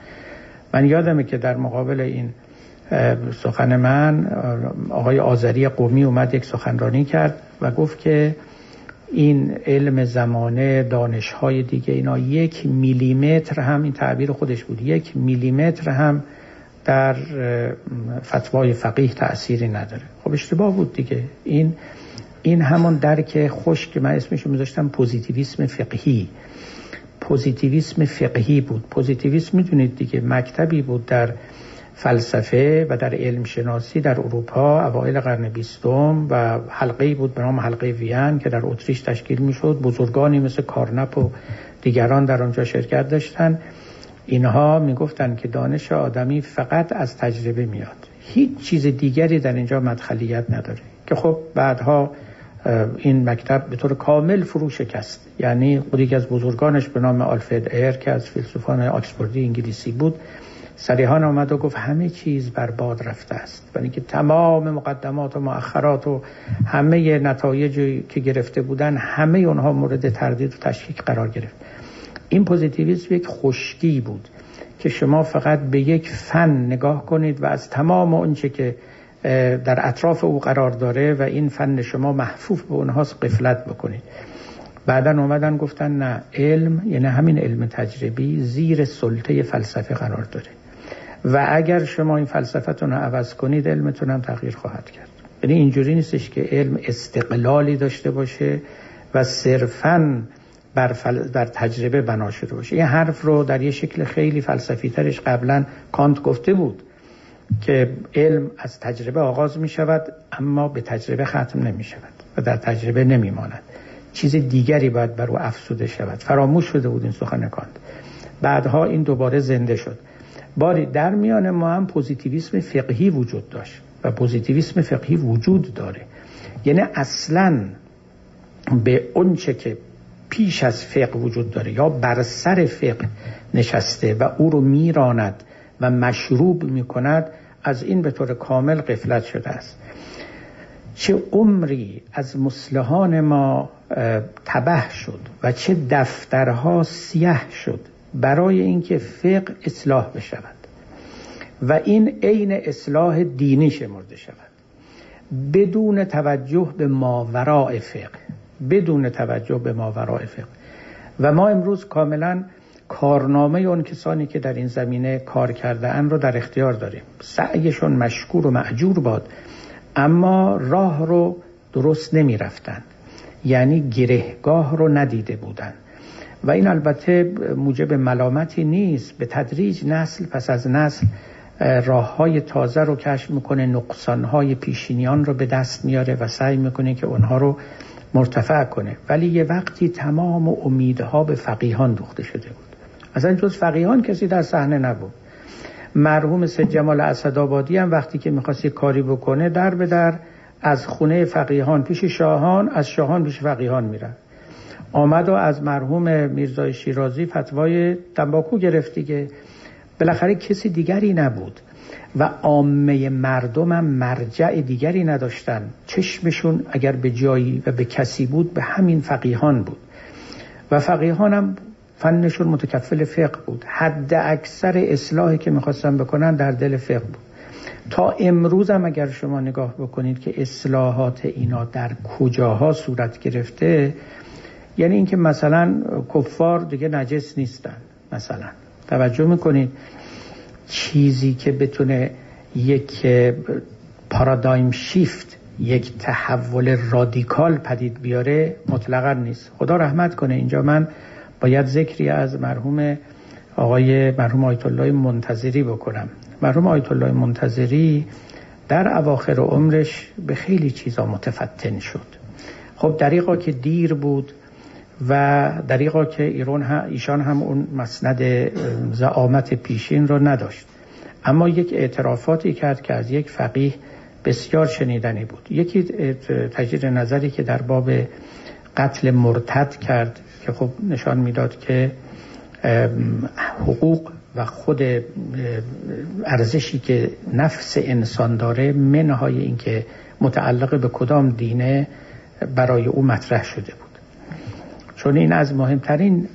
من یادمه که در مقابل این سخن من آقای آذری قمی اومد یک سخنرانی کرد و گفت که این علم زمانه، دانش‌های دیگه، اینا یک میلیمتر هم، این تعبیر خودش بود، یک میلیمتر هم در فتوای فقیه تأثیری نداره. خب اشتباه بود دیگه. این همون درک خشک که من اسمشو میذاشتم پوزیتیویسم فقهی. پوزیتیویسم فقهی بود. پوزیتیویسم میدونید دیگه، مکتبی بود در فلسفه و در علم شناسی در اروپا اوایل قرن 20 و حلقه‌ای بود به نام حلقه وین که در اتریش تشکیل میشد. بزرگانی مثل کارنپ و دیگران در آنجا شرکت داشتند. اینها میگفتند که دانش آدمی فقط از تجربه میاد، هیچ چیز دیگری در اینجا مدخلیت نداره. که خب بعدها این مکتب به طور کامل فرو شکست. یعنی یکی از بزرگانش به نام آلفرد ایر که از فیلسوفان آکسفوردی انگلیسی بود، صریحاً آمد و گفت همه چیز برباد رفته است، یعنی که تمام مقدمات و مؤخرات و همه نتایجی که گرفته بودن، همه اونها مورد تردید و تشکیک قرار گرفت. این پوزیتیویسم یک خشکی بود که شما فقط به یک فن نگاه کنید و از تمام اونچه که در اطراف او قرار داره و این فن شما محفوف به اونهاست غفلت بکنید. بعدن اومدن گفتن نه، علم یعنی همین علم تجربی زیر سلطه فلسفه قرار داره و اگر شما این فلسفتون رو عوض کنید علمتون هم تغییر خواهد کرد. یعنی اینجوری نیستش که علم استقلالی داشته باشه و صرفاً بر تجربه بنا شده باشه. این حرف رو در یه شکل خیلی فلسفی ترش قبلا کانت گفته بود که علم از تجربه آغاز می شود اما به تجربه ختم نمی شود و در تجربه نمی ماند. چیز دیگری باید بر او افسوده شود. فراموش شده بود این سخن کانت. بعدها این دوباره زنده شد. باری در میان ما هم پوزیتیویسم فقهی وجود داشت و پوزیتیویسم فقهی وجود داره. یعنی اصلاً به اون چه که پیش از فقه وجود داره یا بر سر فقه نشسته و او رو میراند و مشروب میکند، از این به طور کامل غفلت شده است. چه عمری از مصلحان ما تباه شد و چه دفترها سیاه شد برای اینکه فقه اصلاح بشود و این عین اصلاح دینی شمرده شود بدون توجه به ماوراء فقه، بدون توجه به ماوراء فقه. و ما امروز کاملا کارنامه اون کسانی که در این زمینه کار کرده اند رو در اختیار داریم. سعیشون مشکور و مأجور باد، اما راه رو درست نمی رفتن. یعنی گرهگاه رو ندیده بودن و این البته موجب ملامتی نیست. به تدریج نسل پس از نسل راه‌های تازه رو کشف میکنه، نقصان‌های پیشینیان رو به دست میاره و سعی میکنه که اونها رو مرتفع کنه. ولی یه وقتی تمام امیدها به فقیهان دوخته شده بود، اصلا جز فقیهان کسی در صحنه نبود. مرحوم سید جمال اسدابادی هم وقتی که میخواست کاری بکنه، در به در از خونه فقیهان پیش شاهان، از شاهان پیش فقیهان میره. آمد و از مرحوم میرزا شیرازی فتوای تنباکو گرفت دیگه. بالاخره کسی دیگری نبود و عامه مردم هم مرجع دیگری نداشتن. چشمشون اگر به جایی و به کسی بود به همین فقیهان بود و فقیهان هم فنشون متکفل فقه بود. حد اکثر اصلاحی که میخواستن بکنن در دل فقه بود. تا امروز هم اگر شما نگاه بکنید که اصلاحات اینا در کجاها صورت گرفته، یعنی اینکه مثلا کفار دیگه نجس نیستن، مثلا توجه میکنید چیزی که بتونه یک پارادایم شیفت، یک تحول رادیکال پدید بیاره مطلقا نیست. خدا رحمت کنه. اینجا من باید ذکری از مرحوم آیتالله منتظری بکنم. مرحوم آیتالله منتظری در اواخر عمرش به خیلی چیزا متفتن شد. خب دریغا که دیر بود و دریغا که ایشان هم اون مسند زعامت پیشین رو نداشت، اما یک اعترافاتی کرد که از یک فقیه بسیار شنیدنی بود. یکی تجدید نظری که در باب قتل مرتد کرد که خب نشان میداد که حقوق و خود ارزشی که نفس انسان داره منهای این که متعلق به کدام دینه برای او مطرح شده بود، چون این از مهمترین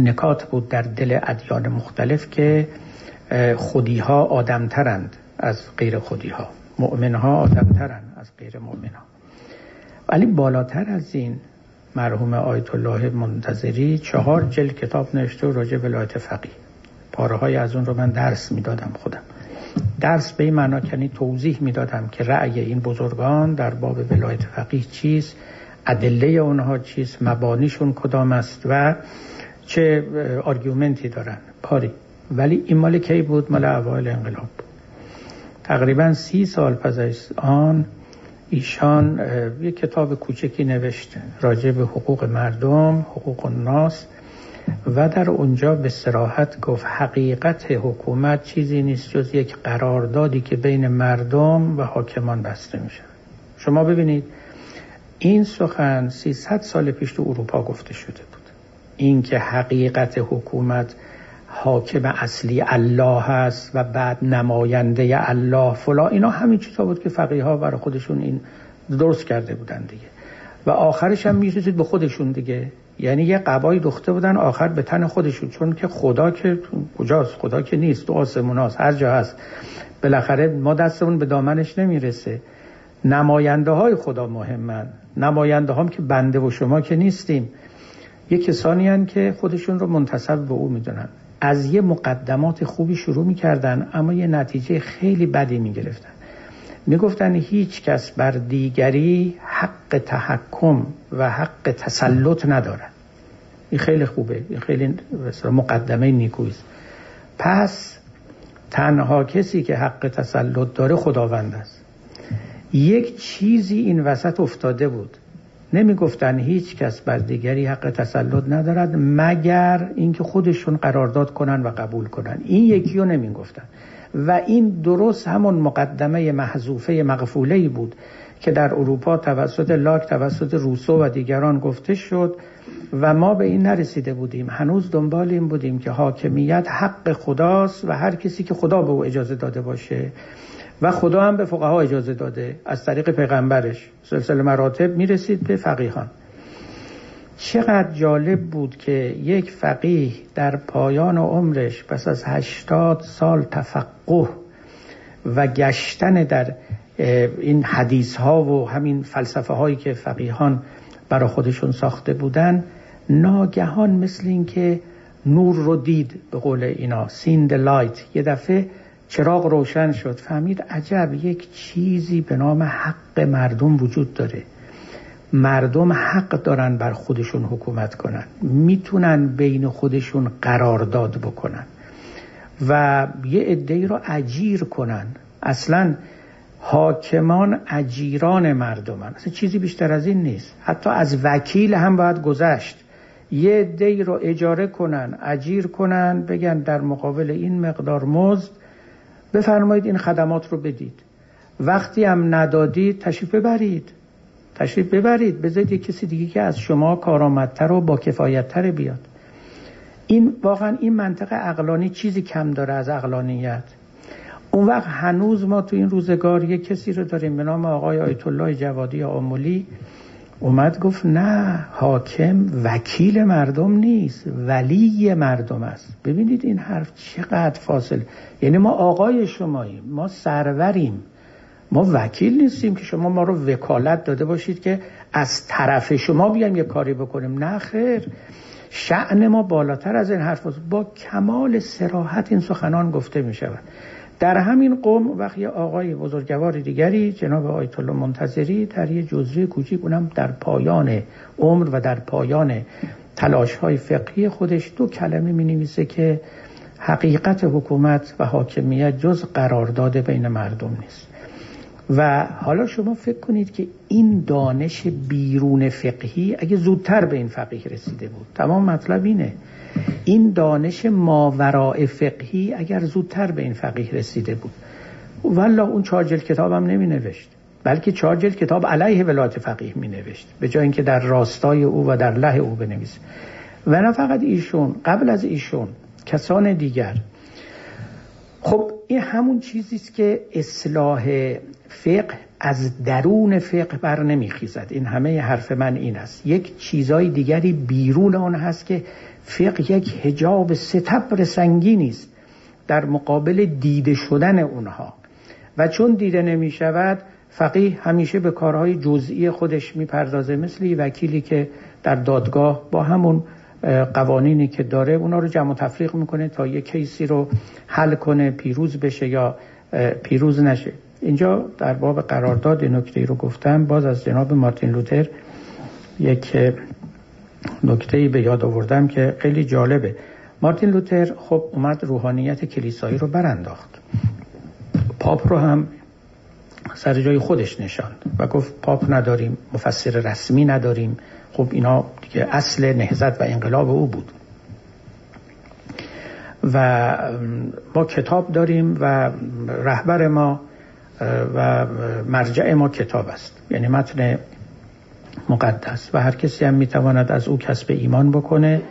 نکات بود در دل ادیان مختلف که خودیها آدمترند از غیر خودیها، مؤمنها آدمترند از غیر مؤمنها. ولی بالاتر از این مرحوم آیت الله منتظری 4 جلد کتاب نوشته راجع به ولایت فقیه. پاره های از اون رو من درس میدادم، خودم درس به این معنا کنی توضیح میدادم که رأی این بزرگان در باب ولایت فقیه چیست، ادله اونها چیست، مبانیشون کدام است و چه آرگومنتی دارن. پاری ولی این مال کی بود؟ مال اوایل انقلاب. تقریبا 30 سال پس از آن ایشان یک کتاب کوچکی نوشت راجع به حقوق مردم، حقوق الناس، و در اونجا به صراحت گفت حقیقت حکومت چیزی نیست جز یک قراردادی که بین مردم و حاکمان بسته میشه. شما ببینید این سخن 300 سال پیش تو اروپا گفته شده بود. این که حقیقت حکومت حاکم اصلی الله است و بعد نماینده الله فلا، اینا همین چیزا بود که فقیه ها برای خودشون این درست کرده بودن دیگه و آخرش هم میرسید به خودشون دیگه. یعنی یه قبایی دوخته بودن آخر به تن خودشون، چون که خدا که کجاست؟ خدا که نیست، تو آسمون هست، هر جا هست. بالاخره ما دستمون به دامنش نمیرسه. نماینده های خدا مهمن. نماینده هم که بنده و شما که نیستیم، یه کسانی هن که خودشون رو منتسب به او میدونن. از یه مقدمات خوبی شروع میکردن اما یه نتیجه خیلی بدی میگرفتن. میگفتن هیچ کس بر دیگری حق تحکم و حق تسلط نداره. این خیلی خوبه، این خیلی مقدمه نیکویست. پس تنها کسی که حق تسلط داره خداوند است. یک چیزی این وسط افتاده بود. نمیگفتن هیچ کس بر دیگری حق تسلط ندارد مگر اینکه خودشون قرارداد کنن و قبول کنن. این یکیو نمیگفتن و این درست همون مقدمه محذوفه مقفوله‌ای بود که در اروپا توسط لاک، توسط روسو و دیگران گفته شد و ما به این نرسیده بودیم. هنوز دنبال این بودیم که حاکمیت حق خداست و هر کسی که خدا به او اجازه داده باشه، و خدا هم به فقها اجازه داده از طریق پیغمبرش، سلسله مراتب میرسید به فقیهان. چقدر جالب بود که یک فقیه در پایان عمرش پس از 80 سال تفقه و گشتن در این حدیث ها و همین فلسفه هایی که فقیهان برای خودشون ساخته بودن، ناگهان مثل این که نور رو دید، به قول اینا seen the light، یه دفعه چراغ روشن شد. فهمید عجب یک چیزی به نام حق مردم وجود داره. مردم حق دارن بر خودشون حکومت کنن، میتونن بین خودشون قرارداد بکنن و یه عده‌ای رو اجیر کنن. اصلا حاکمان اجیران مردمن، اصلا چیزی بیشتر از این نیست. حتی از وکیل هم باید گذشت. یه عده‌ای رو اجاره کنن، اجیر کنن، بگن در مقابل این مقدار مزد بفرمایید این خدمات رو بدید، وقتی هم ندادید تشریف ببرید، بذارید یه کسی دیگه که از شما کارآمدتر و با کفایتتر بیاد. این واقعا این منطق عقلانی چیزی کم داره از عقلانیت. اون وقت هنوز ما تو این روزگار یه کسی رو داریم به نام آقای آیتالله جوادی آملی، اومد گفت نه، حاکم وکیل مردم نیست، ولی مردم است. ببینید این حرف چقدر فاصله، یعنی ما آقای شماییم، ما سروریم، ما وکیل نیستیم که شما ما رو وکالت داده باشید که از طرف شما بیام یه کاری بکنیم. نه خیر، شأن ما بالاتر از این حرف است. با کمال صراحت این سخنان گفته می شود. در همین قم وقتی آقای بزرگوار دیگری جناب آیتالله منتظری در یه جزوه کوچیک، اونم در پایان عمر و در پایان تلاش‌های فقهی خودش، دو کلمه می‌نویسه که حقیقت حکومت و حاکمیت جز قرارداد بین مردم نیست. و حالا شما فکر کنید که این دانش بیرون فقهی اگه زودتر به این فقیه رسیده بود، تمام مطلب اینه، این دانش ماوراء فقهی اگر زودتر به این فقیه رسیده بود، والله اون 4 جلد کتاب هم نمی نوشت، بلکه 4 جلد کتاب علیه ولایت فقیه می نوشت، به جای اینکه در راستای او و در له او بنویسه. و نه فقط ایشون، قبل از ایشون کسان دیگر. خب این همون چیزی است که اصلاح فقه از درون فقه بر نمیخیزد. این همه حرف من این است، یک چیزای دیگری بیرون آن هست که فقه یک حجاب ستبر سنگینی است در مقابل دیده شدن اونها، و چون دیده نمی شود فقیه همیشه به کارهای جزئی خودش میپردازه، مثل وکیلی که در دادگاه با همون قوانینی که داره اونا رو جمع و تفریق میکنه تا یک کیسی رو حل کنه، پیروز بشه یا پیروز نشه. اینجا در باب قرارداد نکته‌ای رو گفتم، باز از جناب مارتین لوتر یک نکته‌ای به یاد آوردم که خیلی جالبه. مارتین لوتر خب اومد روحانیت کلیسایی رو برانداخت، پاپ رو هم سر جای خودش نشاند و گفت پاپ نداریم، مفسر رسمی نداریم. خب اینا دیگه اصل نهضت و انقلاب او بود. و ما کتاب داریم و رهبر ما و مرجع ما کتاب است، یعنی متن مقدس، و هر کسی هم میتواند از او کسب ایمان بکنه.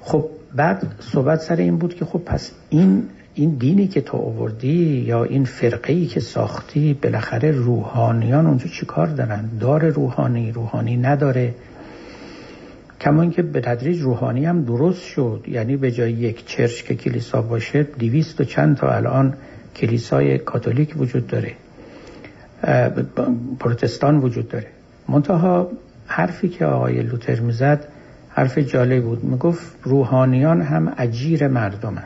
خب بعد صحبت سر این بود که خب پس این دینی که تو آوردی یا این فرقه‌ای که ساختی، بالاخره روحانیان اونجا چی کار دارن؟ داره روحانی نداره. کما اینکه به تدریج روحانی هم درست شد، یعنی به جای یک چرچ که کلیسا باشه 200 و چند تا الان کلیسای کاتولیک وجود داره، پروتستان وجود داره. منتها حرفی که آقای لوتر میزد حرف جالب بود، میگفت روحانیان هم اجیر مردمن،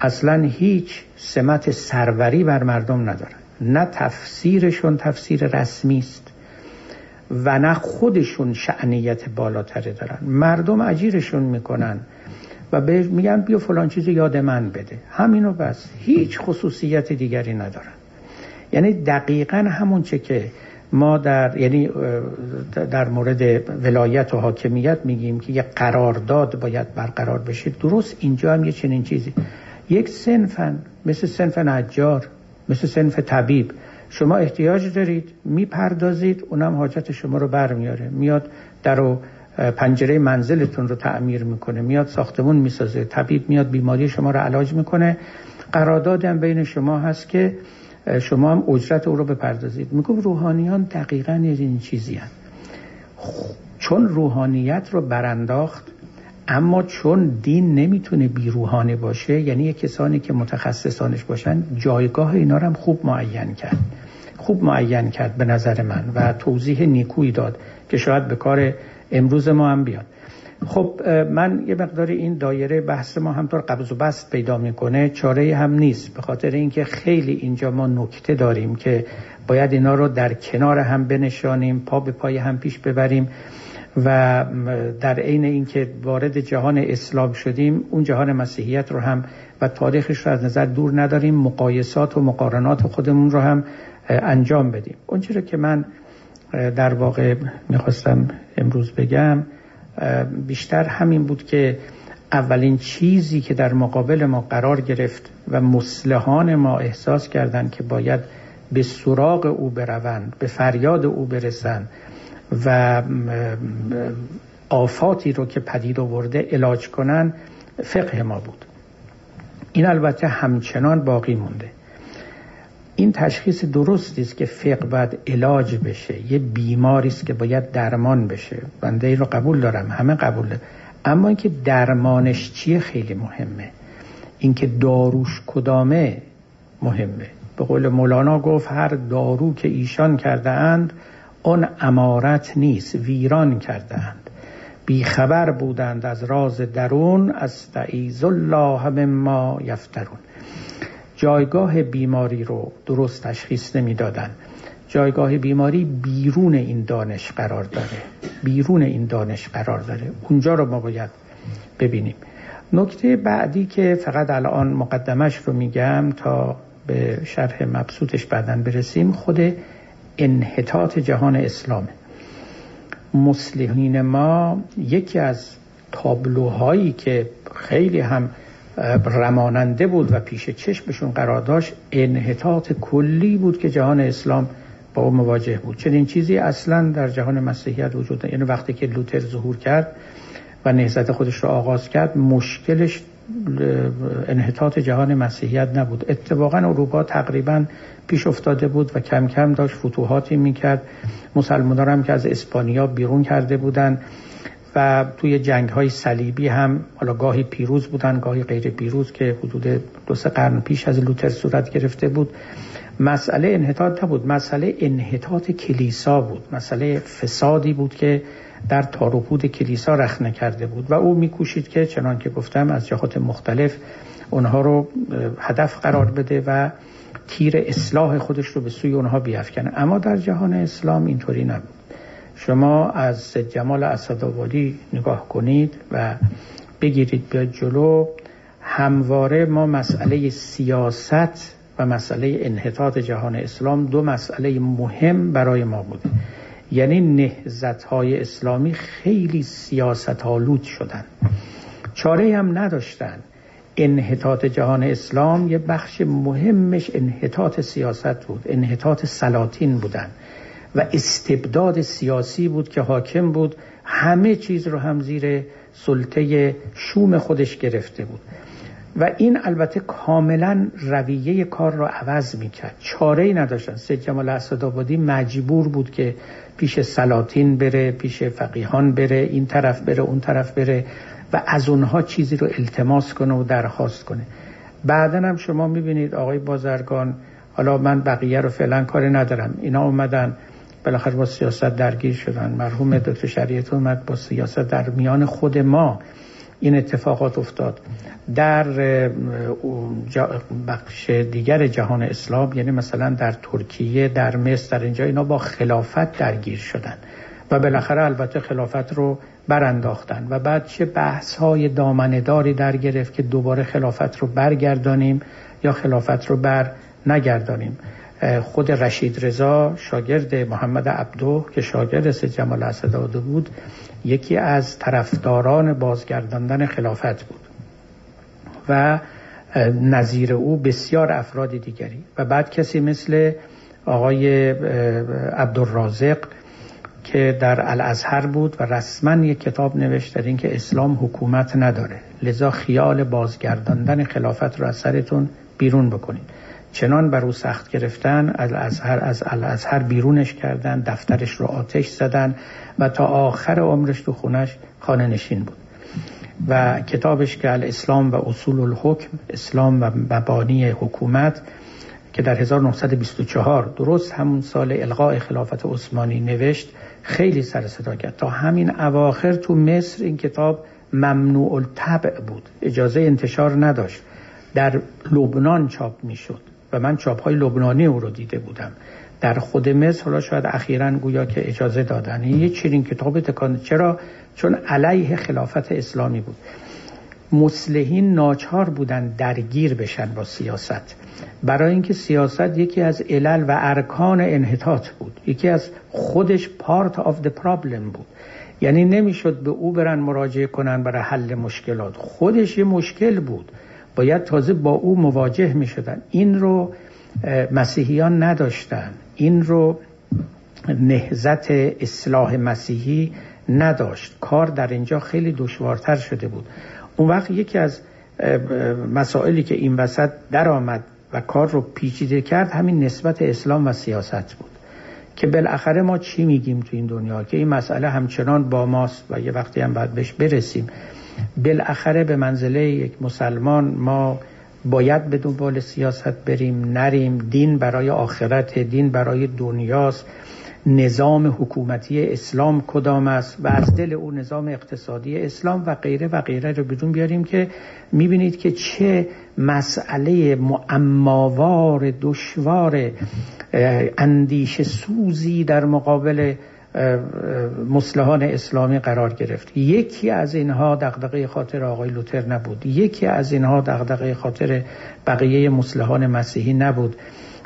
اصلا هیچ سمت سروری بر مردم ندارن، نه تفسیرشون تفسیر رسمی است و نه خودشون شأنیت بالاتری دارن، مردم اجیرشون میکنن و بهش میگن بیا فلان چیزو یاد من بده، همینو بس، هیچ خصوصیت دیگری ندارن. یعنی دقیقاً همون چه که ما در مورد ولایت و حاکمیت میگیم که یه قرارداد باید برقرار بشه، درست اینجا هم یه چنین چیزی. یک صنفن، مثل صنف نجار، مثل صنف طبیب، شما احتیاج دارید میپردازید، اونم حاجت شما رو برمیاره، میاد در و پنجره منزلتون رو تعمیر میکنه، میاد ساختمون میسازه، طبیب میاد بیماری شما رو علاج میکنه. قرارداد هم بین شما هست که شما هم اجرت او رو بپردازید. میگم روحانیان دقیقاً این چیزی هست. چون روحانیت رو برانداخت، اما چون دین نمیتونه بی روحانه باشه، یعنی کسانی که متخصصانش باشن جایگاه اینا رو هم خوب معین کرد به نظر من، و توضیح نیکویی داد که شاید به کار امروز ما هم بیاد. خب من یه مقدار این دایره بحث ما همطور قبض و بسط پیدا میکنه، چاره هم نیست، به خاطر اینکه خیلی اینجا ما نکته داریم که باید اینا رو در کنار هم بنشانیم، پا به پای هم پیش ببریم و در عین اینکه وارد جهان اسلام شدیم اون جهان مسیحیت رو هم و تاریخش رو از نظر دور نداریم، مقایسات و مقارنات خودمون رو هم انجام بدیم. اون چیزی که من در واقع میخواستم امروز بگم بیشتر همین بود که اولین چیزی که در مقابل ما قرار گرفت و مصلحان ما احساس کردند که باید به سراغ او بروند، به فریاد او برسند و آفاتی رو که پدید آورده علاج کنن، فقه ما بود. این البته همچنان باقی مونده. این تشخیص درستی است که فقه باید علاج بشه، یه بیماری است که باید درمان بشه. بنده این رو قبول دارم، همه قبول دارم. اما اینکه درمانش چیه خیلی مهمه، اینکه داروش کدامه مهمه. به قول مولانا گفت هر دارو که ایشان کرده اند آن امارت نیست، ویران کرده اند. بیخبر بودند از راز درون، استعیذ الله مما یفترون. جایگاه بیماری رو درست تشخیص نمیدادن. جایگاه بیماری بیرون این دانش قرار داره، بیرون این دانش قرار داره. اونجا رو ما باید ببینیم. نکته بعدی که فقط الان مقدمش رو میگم تا به شرح مبسوطش بعداً برسیم، خود انحطاط جهان اسلامه. مسلمین ما یکی از تابلوهایی که خیلی هم رماننده بود و پیش چشمشون قرار داشت انحطاط کلی بود که جهان اسلام با او مواجه بود. چنین چیزی اصلا در جهان مسیحیت وجود نداشت. یعنی وقتی که لوتر ظهور کرد و نهضت خودش رو آغاز کرد، مشکلش انحطاط جهان مسیحیت نبود. اتفاقا اروپا تقریبا پیش افتاده بود و کم کم داشت فتوحاتی میکرد. مسلمانان هم که از اسپانیا بیرون کرده بودند و توی جنگ‌های صلیبی هم حالا گاهی پیروز بودن، گاهی غیر پیروز، که حدود 2 قرن پیش از لوتر صورت گرفته بود. مسئله انحطاط نبود، مسئله انحطاط کلیسا بود، مسئله فسادی بود که در تاروپود کلیسا رخنه کرده بود و او می‌کوشید که چنان که گفتم از جهات مختلف اونها رو هدف قرار بده و تیر اصلاح خودش رو به سوی اونها بیفکنه. اما در جهان اسلام اینطوری نبود. شما از سید جمال اسدابادی نگاه کنید و بگیرید بیاد جلو، همواره ما مسئله سیاست و مسئله انحطاط جهان اسلام دو مسئله مهم برای ما بوده. یعنی نهضت‌های اسلامی خیلی سیاست‌آلود شدن، چاره‌ای هم نداشتن. انحطاط جهان اسلام یه بخش مهمش انحطاط سیاست بود، انحطاط سلاطین بودن و استبداد سیاسی بود که حاکم بود، همه چیز رو هم زیر سلطه شوم خودش گرفته بود و این البته کاملا رویه کار رو عوض میکرد. چاره‌ای نداشتن. سید جمال اسدابادی مجبور بود که پیش سلاطین بره، پیش فقیهان بره، این طرف بره اون طرف بره و از اونها چیزی رو التماس کنه و درخواست کنه. بعدن هم شما میبینید آقای بازرگان، حالا من بقیه رو فعلا کاری ندارم، اینا اومدن بالاخره با سیاست درگیر شدن. مرحوم دکتر شریعتی اومد با سیاست در میان خود ما این اتفاقات افتاد. در بخش دیگر جهان اسلام، یعنی مثلا در ترکیه، در مصر، در اینجا، اینا با خلافت درگیر شدن و بالاخره البته خلافت رو برانداختن و بعد چه بحث‌های دامنه‌داری در گرفت که دوباره خلافت رو برگردانیم یا خلافت رو بر نگردانیم. خود رشید رضا شاگرد محمد عبده که شاگرد سید جمال اسدابادی بود، یکی از طرفداران بازگرداندن خلافت بود و نظیر او بسیار افراد دیگری و بعد کسی مثل آقای عبدالرازق که در الازهر بود و رسما یک کتاب نوشت در این که اسلام حکومت نداره، لذا خیال بازگرداندن خلافت رو از سرتون بیرون بکنید. چنان بر او سخت گرفتن، از الازهر بیرونش کردن، دفترش رو آتش زدن و تا آخر عمرش تو خونش خانه نشین بود و کتابش که الاسلام و اصول الحکم، اسلام و مبانی حکومت، که در 1924 درست همون سال الغاء خلافت عثمانی نوشت، خیلی سر صدا کرد. تا همین اواخر تو مصر این کتاب ممنوع الطبع بود، اجازه انتشار نداشت. در لبنان چاپ می شد و من چاپهای لبنانی او رو دیده بودم. در خود مصر حالا شاید اخیراً گویا که اجازه دادن. یه چنین کتاب تکان، چرا؟ چون علیه خلافت اسلامی بود. مصلحین ناچار بودن درگیر بشن با سیاست، برای اینکه سیاست یکی از علل و ارکان انحطاط بود، یکی از خودش part of the problem بود. یعنی نمیشد به او برن مراجعه کنن برای حل مشکلات، خودش یه مشکل بود، باید تازه با او مواجه میشدن. این رو مسیحیان نداشتن، این رو نهضت اصلاح مسیحی نداشت، کار در اینجا خیلی دشوارتر شده بود. اون وقت یکی از مسائلی که این وسط در آمد و کار رو پیچیده کرد همین نسبت اسلام و سیاست بود که بالاخره ما چی میگیم تو این دنیا که این مسئله همچنان با ماست و یه وقتی هم باید بهش برسیم. بالاخره به منزله یک مسلمان ما باید به دنبال سیاست بریم نریم، دین برای آخرت، دین برای دنیاست، نظام حکومتی اسلام کدام است و از دل اون نظام اقتصادی اسلام و غیره و غیره رو بدون بیاریم که میبینید که چه مسئله معماوار دشوار اندیشه سوزی در مقابل مصلحان اسلامی قرار گرفت. یکی از اینها دغدغه خاطر آقای لوتر نبود، یکی از اینها دغدغه خاطر بقیه مصلحان مسیحی نبود،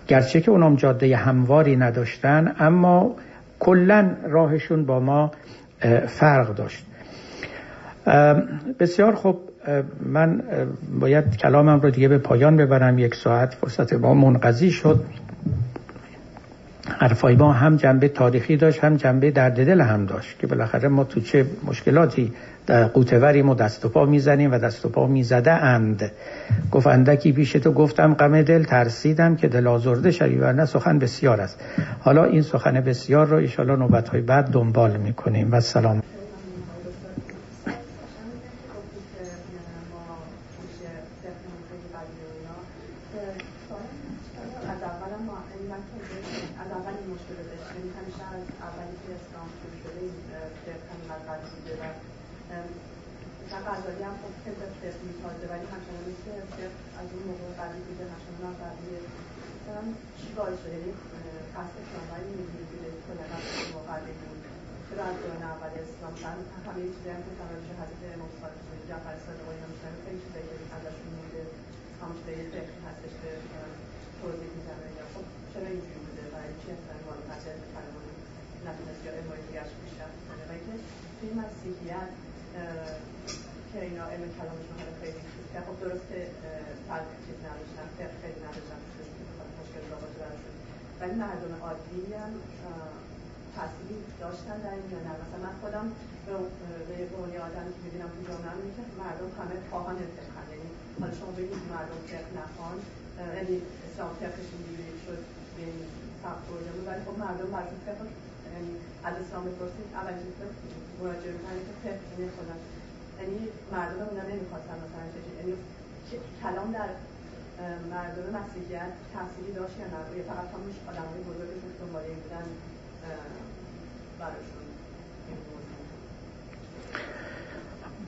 گرچه که اونام جاده همواری نداشتن، اما کلن راهشون با ما فرق داشت. بسیار خب، من باید کلامم رو دیگه به پایان ببرم، 1 ساعت فرصت ما منقضی شد. حرفای ما هم جنبه تاریخی داشت، هم جنبه درد دل هم داشت که بالاخره ما تو چه مشکلاتی قوتوریم و دست و پا میزنیم و دست و پا میزده اند. گفت اندکی پیش تو گفتم غم دل، ترسیدم که دل آزرده شوی، ورنه سخن بسیار است. حالا این سخن بسیار رو ان شاءالله نوبت‌های بعد دنبال می‌کنیم. و سلام.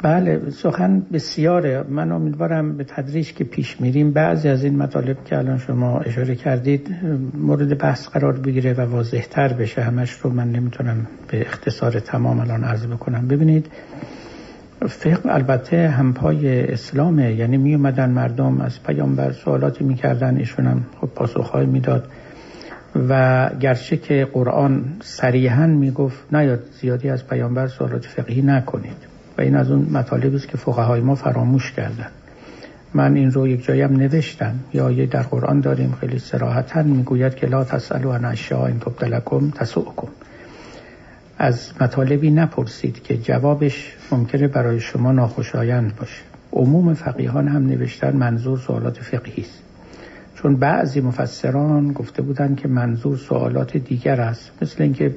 بله، سخن بسیاره. من امیدوارم به تدریج که پیش میریم بعضی از این مطالب که الان شما اشاره کردید مورد بحث قرار بگیره و واضح‌تر بشه. همش رو من نمیتونم به اختصار تمام الان عرض بکنم. ببینید، فقه البته همپای اسلامه، یعنی می اومدن مردم از پیامبر سوالاتی میکردن، ایشون هم خب پاسخ‌های میداد و گرچه که قرآن صریحاً میگفت نیاد زیادی از پیامبر سوالات فقهی نکنید و این از اون مطالبی است که فقهای ما فراموش کردن. من این رو یک جایی هم نوشتم، یا یه در قرآن داریم خیلی صراحتاً میگوید که لا تسألوا عن اشیاء ان تبد لکم تسؤکم، از مطالبی نپرسید که جوابش ممکنه برای شما ناخوشایند باشه. عموم فقیهان هم نوشتن منظور سوالات فقهی است، چون بعضی مفسران گفته بودن که منظور سوالات دیگر است، مثل اینکه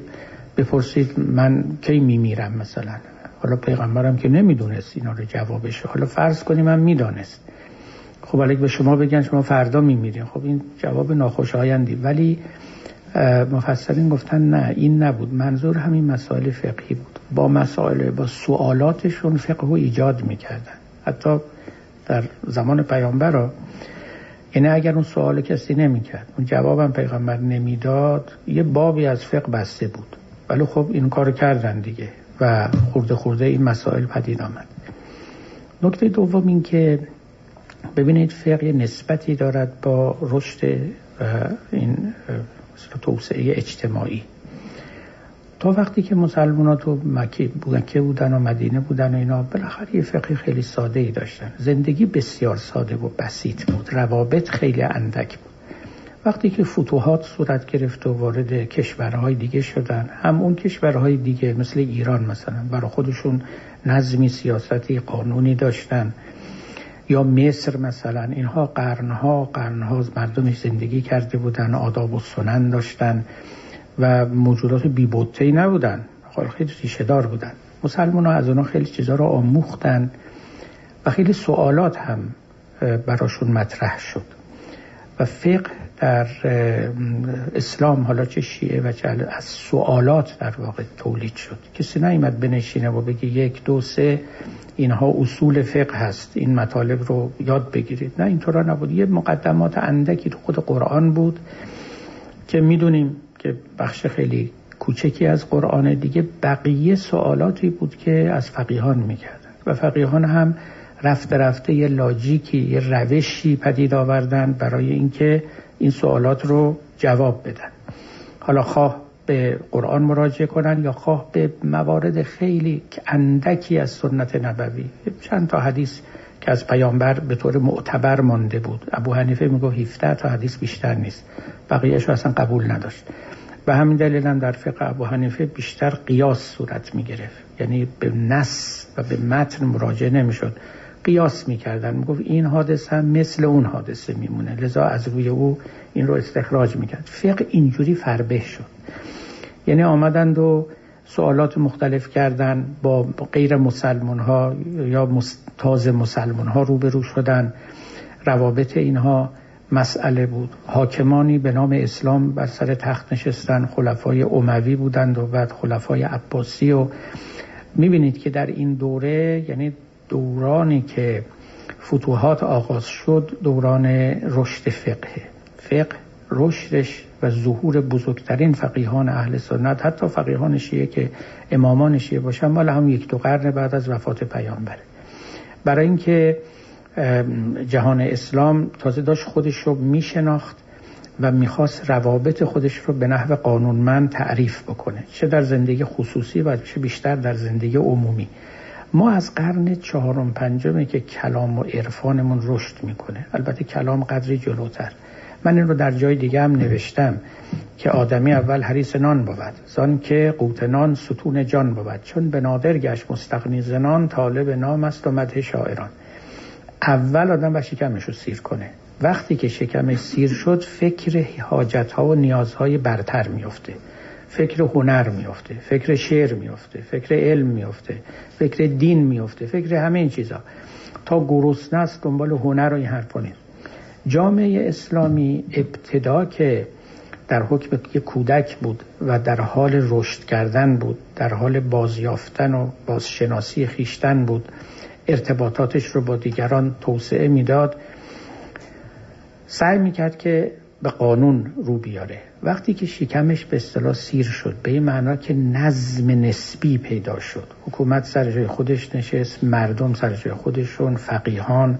بپرسید من کی میمیرم مثلا. حالا پیغمبرم که نمیدونست اینا رو جوابش، حالا فرض کنیم من میدونست، خب علیک به شما بگن شما فردا میمیرین، خب این جواب ناخوشایندی. ولی مفسرین گفتن نه، این نبود، منظور همین مسائل فقهی بود. با سوالاتشون فقه رو ایجاد میکردن، حتی در زمان پیامبر. یعنی اگر اون سوال کسی نمی‌کرد، اون جوابم پیغمبر نمیداد، یه بابی از فقه بسته بود. ولی خب این کارو کردن دیگه و خورده خورده این مسائل پدید آمد. نکته دوم این که ببینید فقه نسبتی دارد با رشد این توسعه اجتماعی. تا وقتی که مسلمان ها تو مکه بودن و مدینه بودن و اینا، بالاخره یه فقه خیلی ساده ای داشتن، زندگی بسیار ساده و بسیط بود، روابط خیلی اندک بود. وقتی که فتوحات صورت گرفت و وارد کشورهای دیگه شدن، هم اون کشورهای دیگه مثل ایران مثلا برای خودشون نظمی سیاستی قانونی داشتن، یا مصر مثلا، اینها قرنها مردمش زندگی کرده بودن، آداب و سنن داشتن و موجودات بی‌بطه‌ای نبودن، خیلی ریشه‌دار بودن. مسلمان‌ها از اونها خیلی چیزا رو آموختن و خیلی سوالات هم براشون مطرح شد. و فقه در اسلام، حالا چه شیعه و چه از سوالات در واقع تولید شد. کسی نمیاد بنشینه و بگه 1 2 3 اینها اصول فقه هست، این مطالب رو یاد بگیرید. نه، اینطورا نبود. یه مقدمات اندکی تو خود قرآن بود که میدونیم که بخش خیلی کوچکی از قرآن دیگه، بقیه سوالاتی بود که از فقیهان میکردن و فقیهان هم رفته رفته یه لاجیکی، یه روشی پدید آوردن برای اینکه این سوالات رو جواب بدن. حالا خواه به قرآن مراجعه کنن یا خواه به موارد خیلی اندکی از سنت نبوی، چند تا حدیث که از پیامبر به طور معتبر مانده بود. ابو حنیفه میگه 17 تا حدیث بیشتر نیست، بقیه‌اشو اصلا قبول نداشت. به همین دلیل هم در فقه ابو حنیفه بیشتر قیاس صورت می‌گرفت، یعنی به نص و به متن مراجعه نمی‌شد، قیاس می‌کردن، میگفت این حادثه هم مثل اون حادثه میمونه، لذا از روی او این رو استخراج می‌کرد. فقه اینجوری فربه شد، یعنی آمدند و سوالات مختلف کردن، با غیر مسلمان ها یا تازه مسلمان ها روبرو شدن. روابط اینها مسئله بود. حاکمانی به نام اسلام بر سر تخت نشستن، خلفای اموی بودند و بعد خلفای عباسی. و میبینید که در این دوره، یعنی دورانی که فتوحات آغاز شد، دوران رشد فقه رشدش و ظهور بزرگترین فقیهان اهل سنت، حتی فقیهان شیعه که امامان شیعه باشن، مال هم 1 2 قرن بعد از وفات پیامبره. برای اینکه جهان اسلام تازه داشت خودش رو میشناخت و میخواست روابط خودش رو به نحو قانونمند تعریف بکنه، چه در زندگی خصوصی و چه بیشتر در زندگی عمومی. ما از قرن 4 و 5 که کلام و عرفانمون رشد میکنه، البته کلام قدری جلوتر. من این رو در جای دیگه هم نوشتم که آدمی اول حریص نان بود، زان که قوت نان ستون جان بود، چون به نادر گشت مستغنی ز نان، طالب نام است و مدح شاعران. اول آدم باید شکمش رو سیر کنه. وقتی که شکمش سیر شد، فکر حاجت‌ها و نیازهای برتر میفته، فکر هنر میفته، فکر شعر میفته، فکر علم میفته، فکر دین میفته، فکر همه این چیزا. تا گرسنه است دنبال هنر و این حرفا نیست. جامعه اسلامی ابتدا که در حکم کودک بود و در حال رشد کردن بود، در حال بازیافتن و بازشناسی خیشتن بود، ارتباطاتش رو با دیگران توسعه میداد، سعی میکرد که به قانون رو بیاره. وقتی که شکمش به اصطلاح سیر شد، به این معنا که نظم نسبی پیدا شد، حکومت سر جای خودش نشست، مردم سر جای خودشون، فقیهان،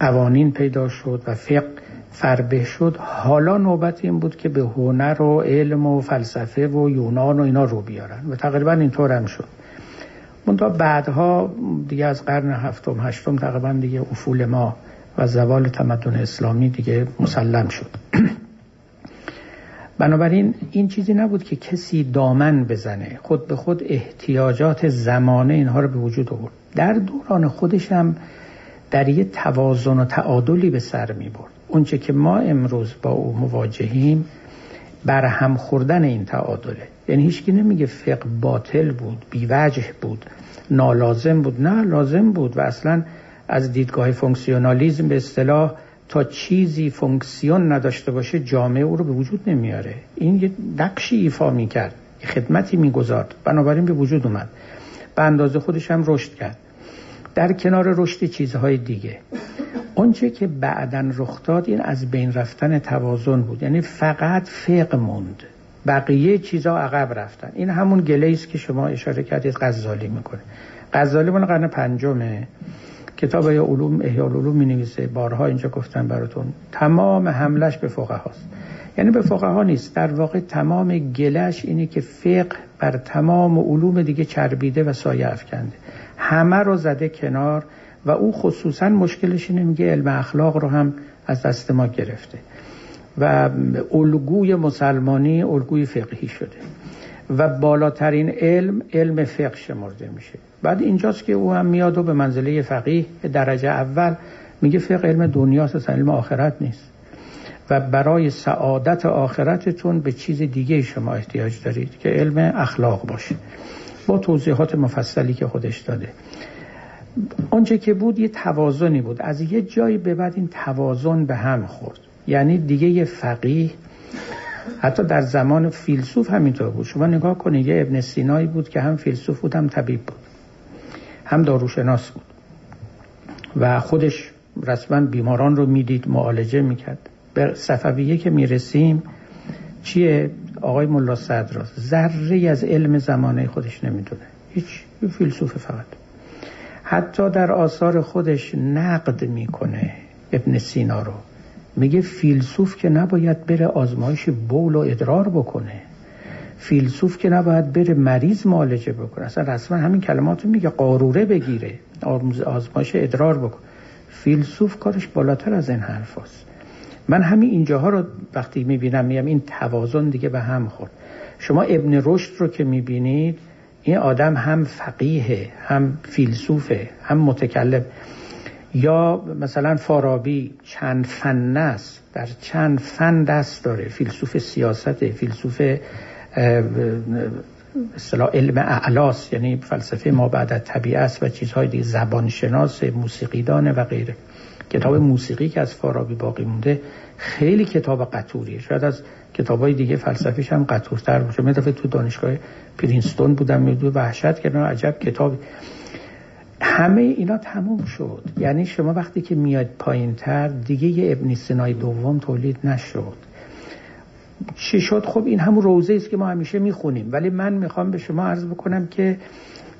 قوانین پیدا شد و فقه فربه شد. حالا نوبت این بود که به هنر و علم و فلسفه و یونان و اینا رو بیارن و تقریبا اینطور هم شد. منتها بعدها دیگه از قرن 7 و 8 تقریبا دیگه افول ما و زوال تمدن اسلامی دیگه مسلم شد. بنابراین این چیزی نبود که کسی دامن بزنه، خود به خود احتیاجات زمانه اینها رو به وجود آورد. در دوران خودش هم در یه توازن و تعادلی به سر می برد. اونچه که ما امروز با او مواجهیم برهم خوردن این تعادله. یعنی هیچکی نمیگه فقه باطل بود، بیوجه بود، نالازم بود. نه، لازم بود. و اصلا از دیدگاه فونکسیونالیزم به اصطلاح، تا چیزی فونکسیون نداشته باشه جامعه او رو به وجود نمیاره. این یه نقشی ایفا میکرد، یه خدمتی میگذارد، بنابراین به وجود اومد، به اندازه خودش هم رشد کرد. در کنار رشد چیزهای دیگه اونچه که بعدن رخ داد این از بین رفتن توازن بود، یعنی فقط فقه موند، بقیه چیزا عقب رفتن. این همون گله است که شما اشاره کردید غزالی میکنه. غزالی مال قرن پنجمه، کتاب یا علوم احیاء العلوم می‌نویسه، بارها اینجا گفتم براتون، تمام حملش به فقهاست، یعنی به فقها نیست، در واقع تمام گلهش اینه که فقه بر تمام علوم دیگه چربیده و سایه افکنده، همه رو زده کنار. و او خصوصا مشکلش اینه، میگه علم اخلاق رو هم از دست ما گرفته و الگوی مسلمانی الگوی فقهی شده و بالاترین علم علم فقه شمرده میشه. بعد اینجاست که او هم میاد و به منزله فقیه درجه اول میگه فقه علم دنیاست، اصلا علم آخرت نیست و برای سعادت آخرتتون به چیز دیگه شما احتیاج دارید که علم اخلاق باشه، با توضیحات مفصلی که خودش داده. آنچه که بود یه توازنی بود، از یه جایی به بعد این توازن به هم خورد، یعنی دیگه یه فقیه، حتی در زمان فیلسوف همینطور بود. شما نگاه کنید یه ابن سینایی بود که هم فیلسوف بود، هم طبیب بود، هم داروشناس بود و خودش رسما بیماران رو میدید، معالجه میکرد. به صفویه که میرسیم چیه؟ آقای ملا صدرا ذره‌ای از علم زمانه خودش نمیدونه، هیچ، فیلسوف فقط. حتی در آثار خودش نقد میکنه ابن سینا رو، میگه فیلسوف که نباید بره آزمایش بول و ادرار بکنه، فیلسوف که نباید بره مریض معالجه بکنه، اصلا رسما همین کلمات رو میگه، قاروره بگیره، آزمایش ادرار بکنه، فیلسوف کارش بالاتر از این حرف هست. من همین اینجاها رو وقتی میبینم میگم این توازن دیگه به هم خورد. شما ابن رشد رو که میبینید، این آدم هم فقیه، هم فیلسوفه، هم متکلم. یا مثلا فارابی چند فن است، در چند فن دست داره، فیلسوف سیاسته، فیلسوف اصطلاح علم اعلاست، یعنی فلسفه ما بعد از طبیعه است و چیزهای دیگه، زبانشناس، موسیقیدان و غیره. کتاب موسیقی که از فارابی باقی مونده خیلی کتاب قطوریه، شاید از کتابای دیگه فلسفیش هم قطورتر باشه. من دفعه تو دانشگاه پرینستون بودم، میدونم وحشت کردم، عجب کتابی. همه اینا تموم شد، یعنی شما وقتی که میاد پایین‌تر دیگه یه ابن سینای دوم تولید نشد. چی شد؟ خب این همون روزه است که ما همیشه میخونیم، ولی من میخوام به شما عرض بکنم که